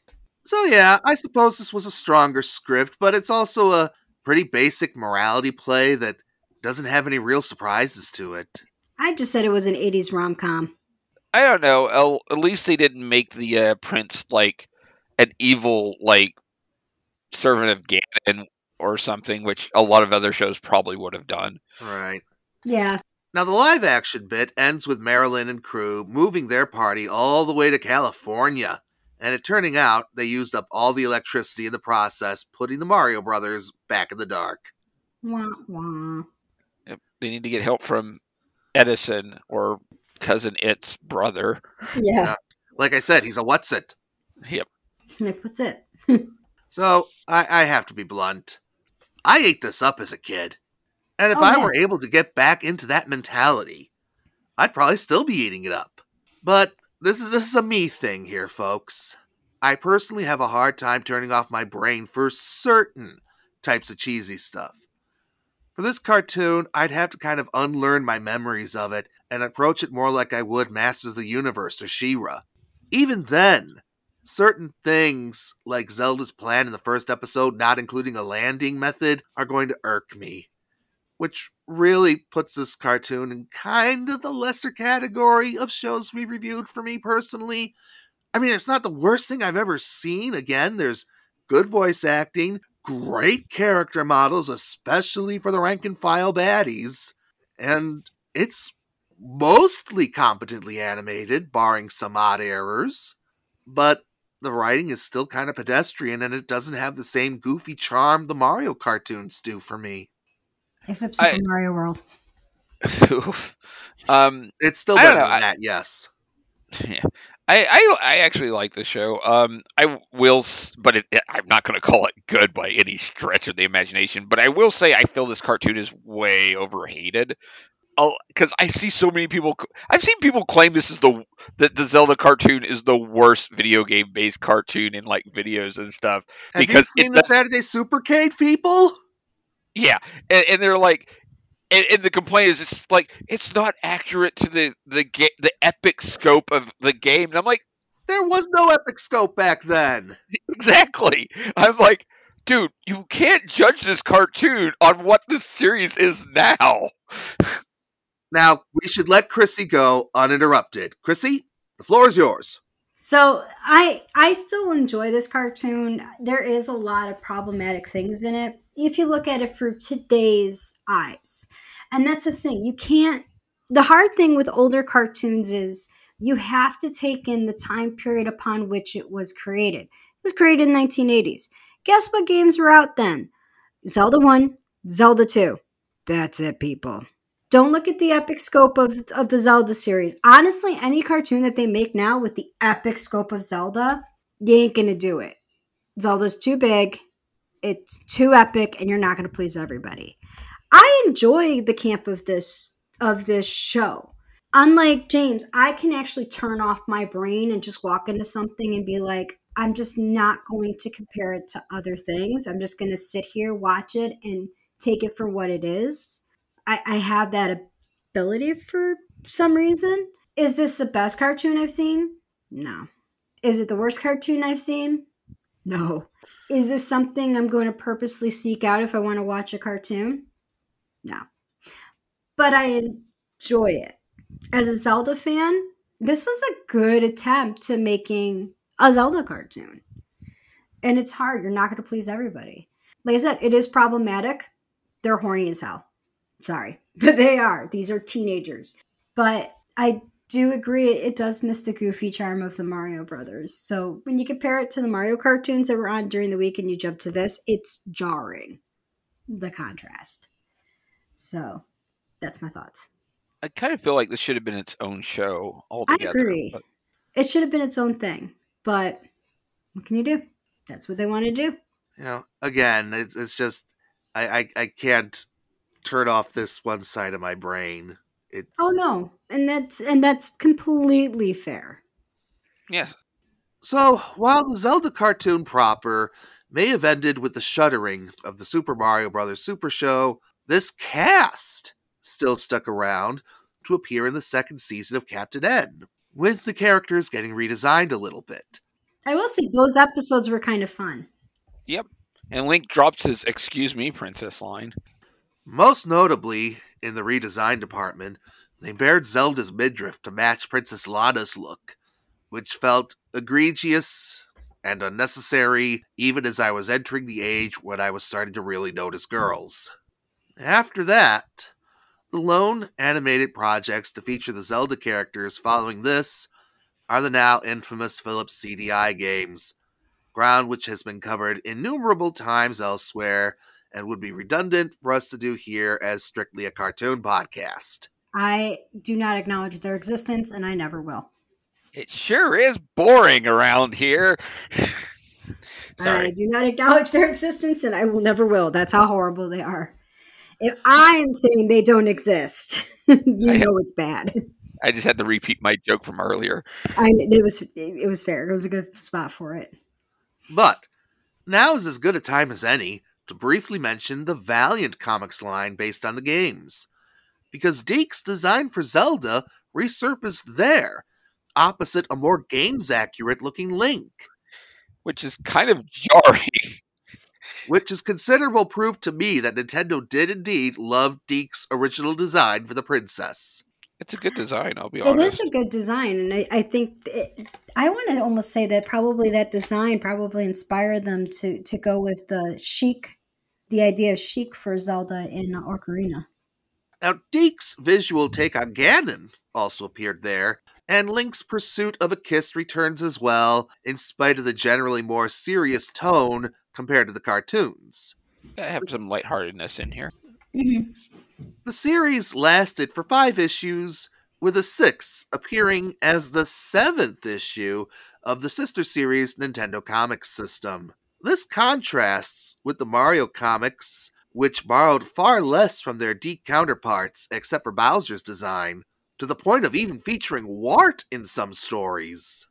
So yeah, I suppose this was a stronger script, but it's also a pretty basic morality play that doesn't have any real surprises to it. I just said it was an 80s rom-com. I don't know. At least they didn't make the prince, like, an evil, like, servant of Ganon or something, which a lot of other shows probably would have done. Right. Yeah. Now, the live-action bit ends with Marilyn and crew moving their party all the way to California. And it turning out they used up all the electricity in the process, putting the Mario Brothers back in the dark. Wah, wah. Yep. They need to get help from Edison or... cousin It's brother. Yeah. Like I said, he's a what's it. Yep. Like, what's it? So, I have to be blunt. I ate this up as a kid. And if I were able to get back into that mentality, I'd probably still be eating it up. But this is a me thing here, folks. I personally have a hard time turning off my brain for certain types of cheesy stuff. For this cartoon, I'd have to kind of unlearn my memories of it and approach it more like I would Masters of the Universe or She-Ra. Even then, certain things, like Zelda's plan in the first episode not including a landing method, are going to irk me. Which really puts this cartoon in kind of the lesser category of shows we reviewed for me personally. I mean, it's not the worst thing I've ever seen. Again, there's good voice acting, great character models, especially for the rank-and-file baddies, and it's mostly competently animated, barring some odd errors, but the writing is still kind of pedestrian, and it doesn't have the same goofy charm the Mario cartoons do for me. Except Super Mario World. It's still better than that, yes. Yeah. I actually like the show. I will, but I'm not going to call it good by any stretch of the imagination. But I will say I feel this cartoon is way overhated, because I see so many people. I've seen people claim this is that the Zelda cartoon is the worst video game based cartoon in like videos and stuff. Have because you seen the Saturday Supercade people? Yeah, and they're like. And the complaint is, it's like it's not accurate to the epic scope of the game. And I'm like, there was no epic scope back then. Exactly. I'm like, dude, you can't judge this cartoon on what this series is now. Now we should let Chrissy go uninterrupted. Chrissy, the floor is yours. So I still enjoy this cartoon. There is a lot of problematic things in it, if you look at it through today's eyes. And that's the thing. The hard thing with older cartoons is you have to take in the time period upon which it was created. It was created in the 1980s. Guess what games were out then? Zelda 1, Zelda 2. That's it, people. Don't look at the epic scope of the Zelda series. Honestly, any cartoon that they make now with the epic scope of Zelda, you ain't going to do it. Zelda's too big. It's too epic, and you're not going to please everybody. I enjoy the camp of this show. Unlike James, I can actually turn off my brain and just walk into something and be like, I'm just not going to compare it to other things. I'm just going to sit here, watch it, and take it for what it is. I have that ability for some reason. Is this the best cartoon I've seen? No. Is it the worst cartoon I've seen? No. Is this something I'm going to purposely seek out if I want to watch a cartoon? No. But I enjoy it. As a Zelda fan, this was a good attempt to making a Zelda cartoon. And it's hard. You're not going to please everybody. Like I said, it is problematic. They're horny as hell. Sorry. But they are. These are teenagers. But I do agree it does miss the goofy charm of the Mario Brothers. So when you compare it to the Mario cartoons that were on during the week and you jump to this, it's jarring, the contrast. So that's my thoughts. I kind of feel like this should have been its own show altogether. I agree. But... it should have been its own thing. But what can you do? That's what they want to do. You know, again, it's just I can't turn off this one side of my brain. It's... oh no, and that's completely fair. Yes. So while the Zelda cartoon proper may have ended with the shuttering of the Super Mario Bros. Super Show, this cast still stuck around to appear in the second season of Captain N, with the characters getting redesigned a little bit. I will say those episodes were kind of fun. Yep, and Link drops his "Excuse me, Princess" line. Most notably, in the redesign department, they bared Zelda's midriff to match Princess Lana's look, which felt egregious and unnecessary, even as I was entering the age when I was starting to really notice girls. After that, the lone animated projects to feature the Zelda characters following this are the now infamous Philips CDI games, ground which has been covered innumerable times elsewhere, and would be redundant for us to do here as strictly a cartoon podcast. I do not acknowledge their existence, and I never will. It sure is boring around here. Sorry. I do not acknowledge their existence, and I will never will. That's how horrible they are. If I'm saying they don't exist, you know it's bad. I just had to repeat my joke from earlier. It was fair. It was a good spot for it. But now is as good a time as any to briefly mention the Valiant Comics line based on the games, because Deke's design for Zelda resurfaced there, opposite a more games-accurate-looking Link. Which is kind of jarring. Which is considerable proof to me that Nintendo did indeed love Deke's original design for the princess. It's a good design, I'll be honest. It is a good design, and I think... I want to almost say that probably that design probably inspired them to go with the idea of Sheik for Zelda in Ocarina. Now, Deke's visual take on Ganon also appeared there, and Link's pursuit of a kiss returns as well, in spite of the generally more serious tone compared to the cartoons. I have some lightheartedness in here. Mm-hmm. The series lasted for 5 issues, with a 6th appearing as the 7th issue of the sister series Nintendo Comics system. This contrasts with the Mario comics, which borrowed far less from their Deke counterparts, except for Bowser's design, to the point of even featuring Wart in some stories.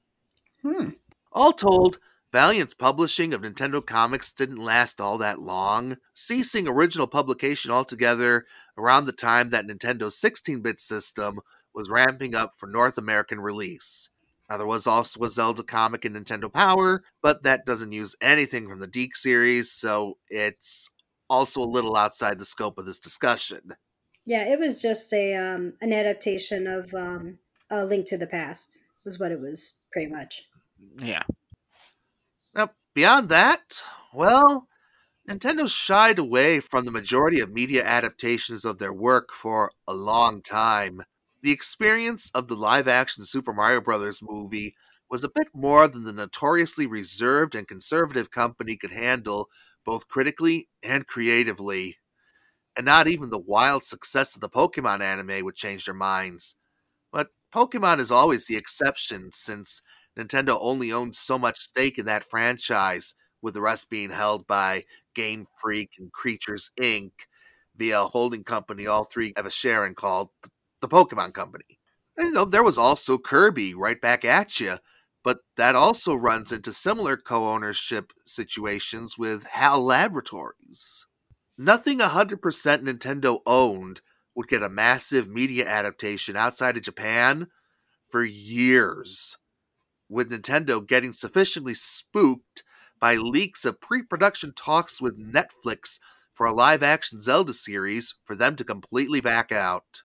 All told, Valiant's publishing of Nintendo Comics didn't last all that long, ceasing original publication altogether around the time that Nintendo's 16-bit system was ramping up for North American release. Now, there was also a Zelda comic in Nintendo Power, but that doesn't use anything from the Deke series, so it's also a little outside the scope of this discussion. Yeah, it was just an adaptation of A Link to the Past, was what it was, pretty much. Yeah. Now, beyond that, well, Nintendo shied away from the majority of media adaptations of their work for a long time. The experience of the live-action Super Mario Bros. Movie was a bit more than the notoriously reserved and conservative company could handle, both critically and creatively. And not even the wild success of the Pokemon anime would change their minds. But Pokemon is always the exception, since Nintendo only owns so much stake in that franchise, with the rest being held by Game Freak and Creatures, Inc., via a holding company all three have a share in called the Pokemon Company. And, you know, there was also Kirby, right back at you, but that also runs into similar co-ownership situations with HAL Laboratories. Nothing 100% Nintendo owned would get a massive media adaptation outside of Japan for years, with Nintendo getting sufficiently spooked by leaks of pre-production talks with Netflix for a live-action Zelda series for them to completely back out.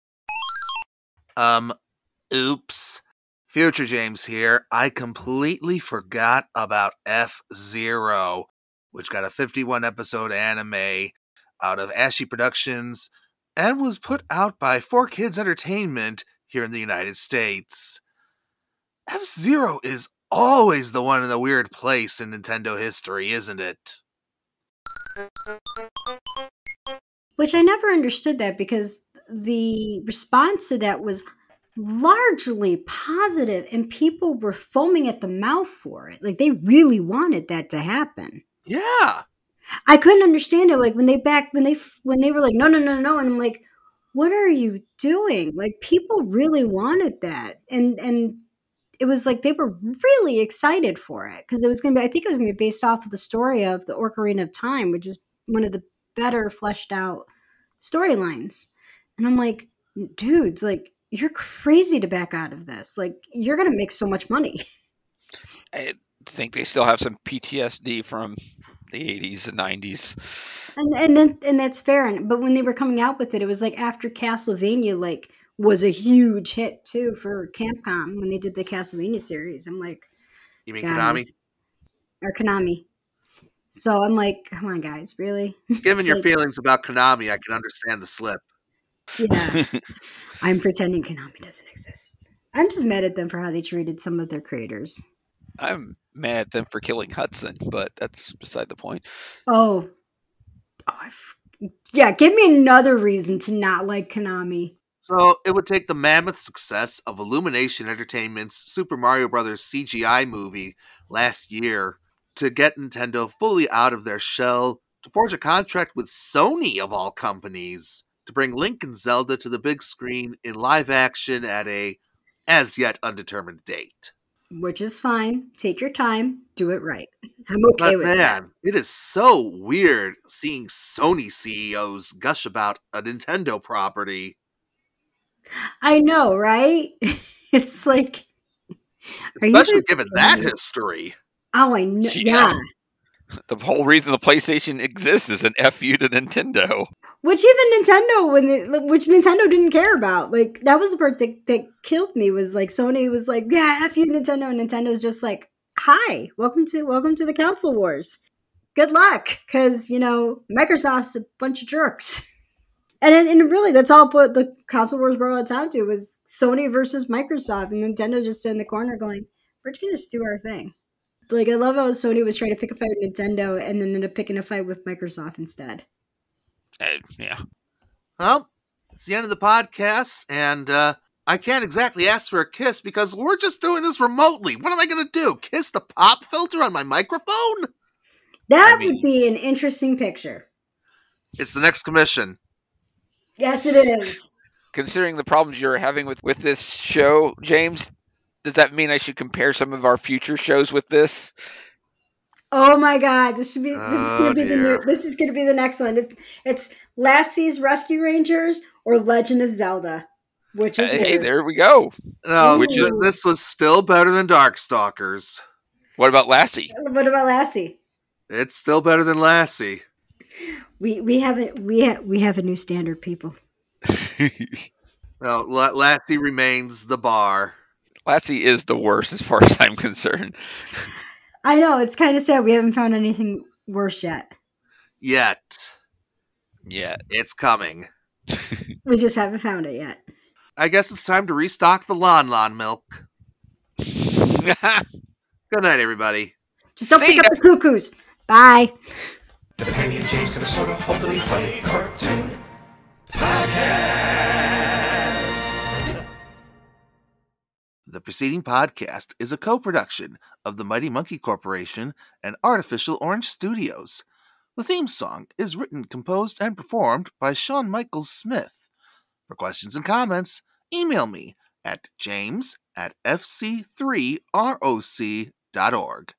Oops. Future James here. I completely forgot about F-Zero, which got a 51-episode anime out of Ashi Productions and was put out by 4Kids Entertainment here in the United States. F-Zero is always the one in the weird place in Nintendo history, isn't it? Which I never understood that, because the response to that was largely positive and people were foaming at the mouth for it. Like, they really wanted that to happen. Yeah. I couldn't understand it. Like, when they were like, no. And I'm like, what are you doing? Like, people really wanted that. And it was like, they were really excited for it. Cause it was going to be, I think it was going to be based off of the story of the Ocarina of Time, which is one of the better fleshed out storylines. And I'm like, dudes, like, you're crazy to back out of this. Like, you're going to make so much money. I think they still have some PTSD from the 80s and 90s. And that's fair. But when they were coming out with it, it was like after Castlevania, like, was a huge hit, too, for Capcom when they did the Castlevania series. I'm like, you mean Konami? Or Konami. So I'm like, come on, guys, really? Given your feelings about Konami, I can understand the slip. Yeah. I'm pretending Konami doesn't exist. I'm just mad at them for how they treated some of their creators. I'm mad at them for killing Hudson, but that's beside the point. Yeah, give me another reason to not like Konami. So it would take the mammoth success of Illumination Entertainment's Super Mario Bros. CGI movie last year to get Nintendo fully out of their shell to forge a contract with Sony, of all companies, to bring Link and Zelda to the big screen in live action at a as-yet undetermined date. Which is fine. Take your time. Do it right. I'm okay with that. Man, it is so weird seeing Sony CEOs gush about a Nintendo property. I know, right? It's like... Especially given that history. Oh, I know. Yeah. The whole reason the PlayStation exists is an FU to Nintendo. Which even Nintendo, which Nintendo didn't care about. Like, that was the part that killed me, was like, Sony was like, yeah, F you, Nintendo, and Nintendo's just like, hi, welcome to the console wars. Good luck, because, you know, Microsoft's a bunch of jerks. And really, that's all what the console wars boiled down to was Sony versus Microsoft, and Nintendo just stood in the corner going, we're just going to do our thing. Like, I love how Sony was trying to pick a fight with Nintendo and then ended up picking a fight with Microsoft instead. Yeah. Well, it's the end of the podcast, and I can't exactly ask for a kiss because we're just doing this remotely. What am I going to do? Kiss the pop filter on my microphone? That would be an interesting picture. It's the next commission. Yes, it is. Considering the problems you're having with this show, James, does that mean I should compare some of our future shows with this? Oh my God! This is going to be the next one. It's Lassie's Rescue Rangers or Legend of Zelda, which is there we go. No, this was still better than Darkstalkers. What about Lassie? It's still better than Lassie. We have a new standard, people. Well, Lassie remains the bar. Lassie is the worst, as far as I'm concerned. I know, it's kind of sad we haven't found anything worse yet. Yet, it's coming. We just haven't found it yet. I guess it's time to restock the Lon milk. Good night, everybody. Just don't pick up the cuckoos. Bye. The companion James to the sort of hopefully funny cartoon podcast. The preceding podcast is a co-production of the Mighty Monkey Corporation and Artificial Orange Studios. The theme song is written, composed, and performed by Sean Michael Smith. For questions and comments, email me at james@fc3roc.org.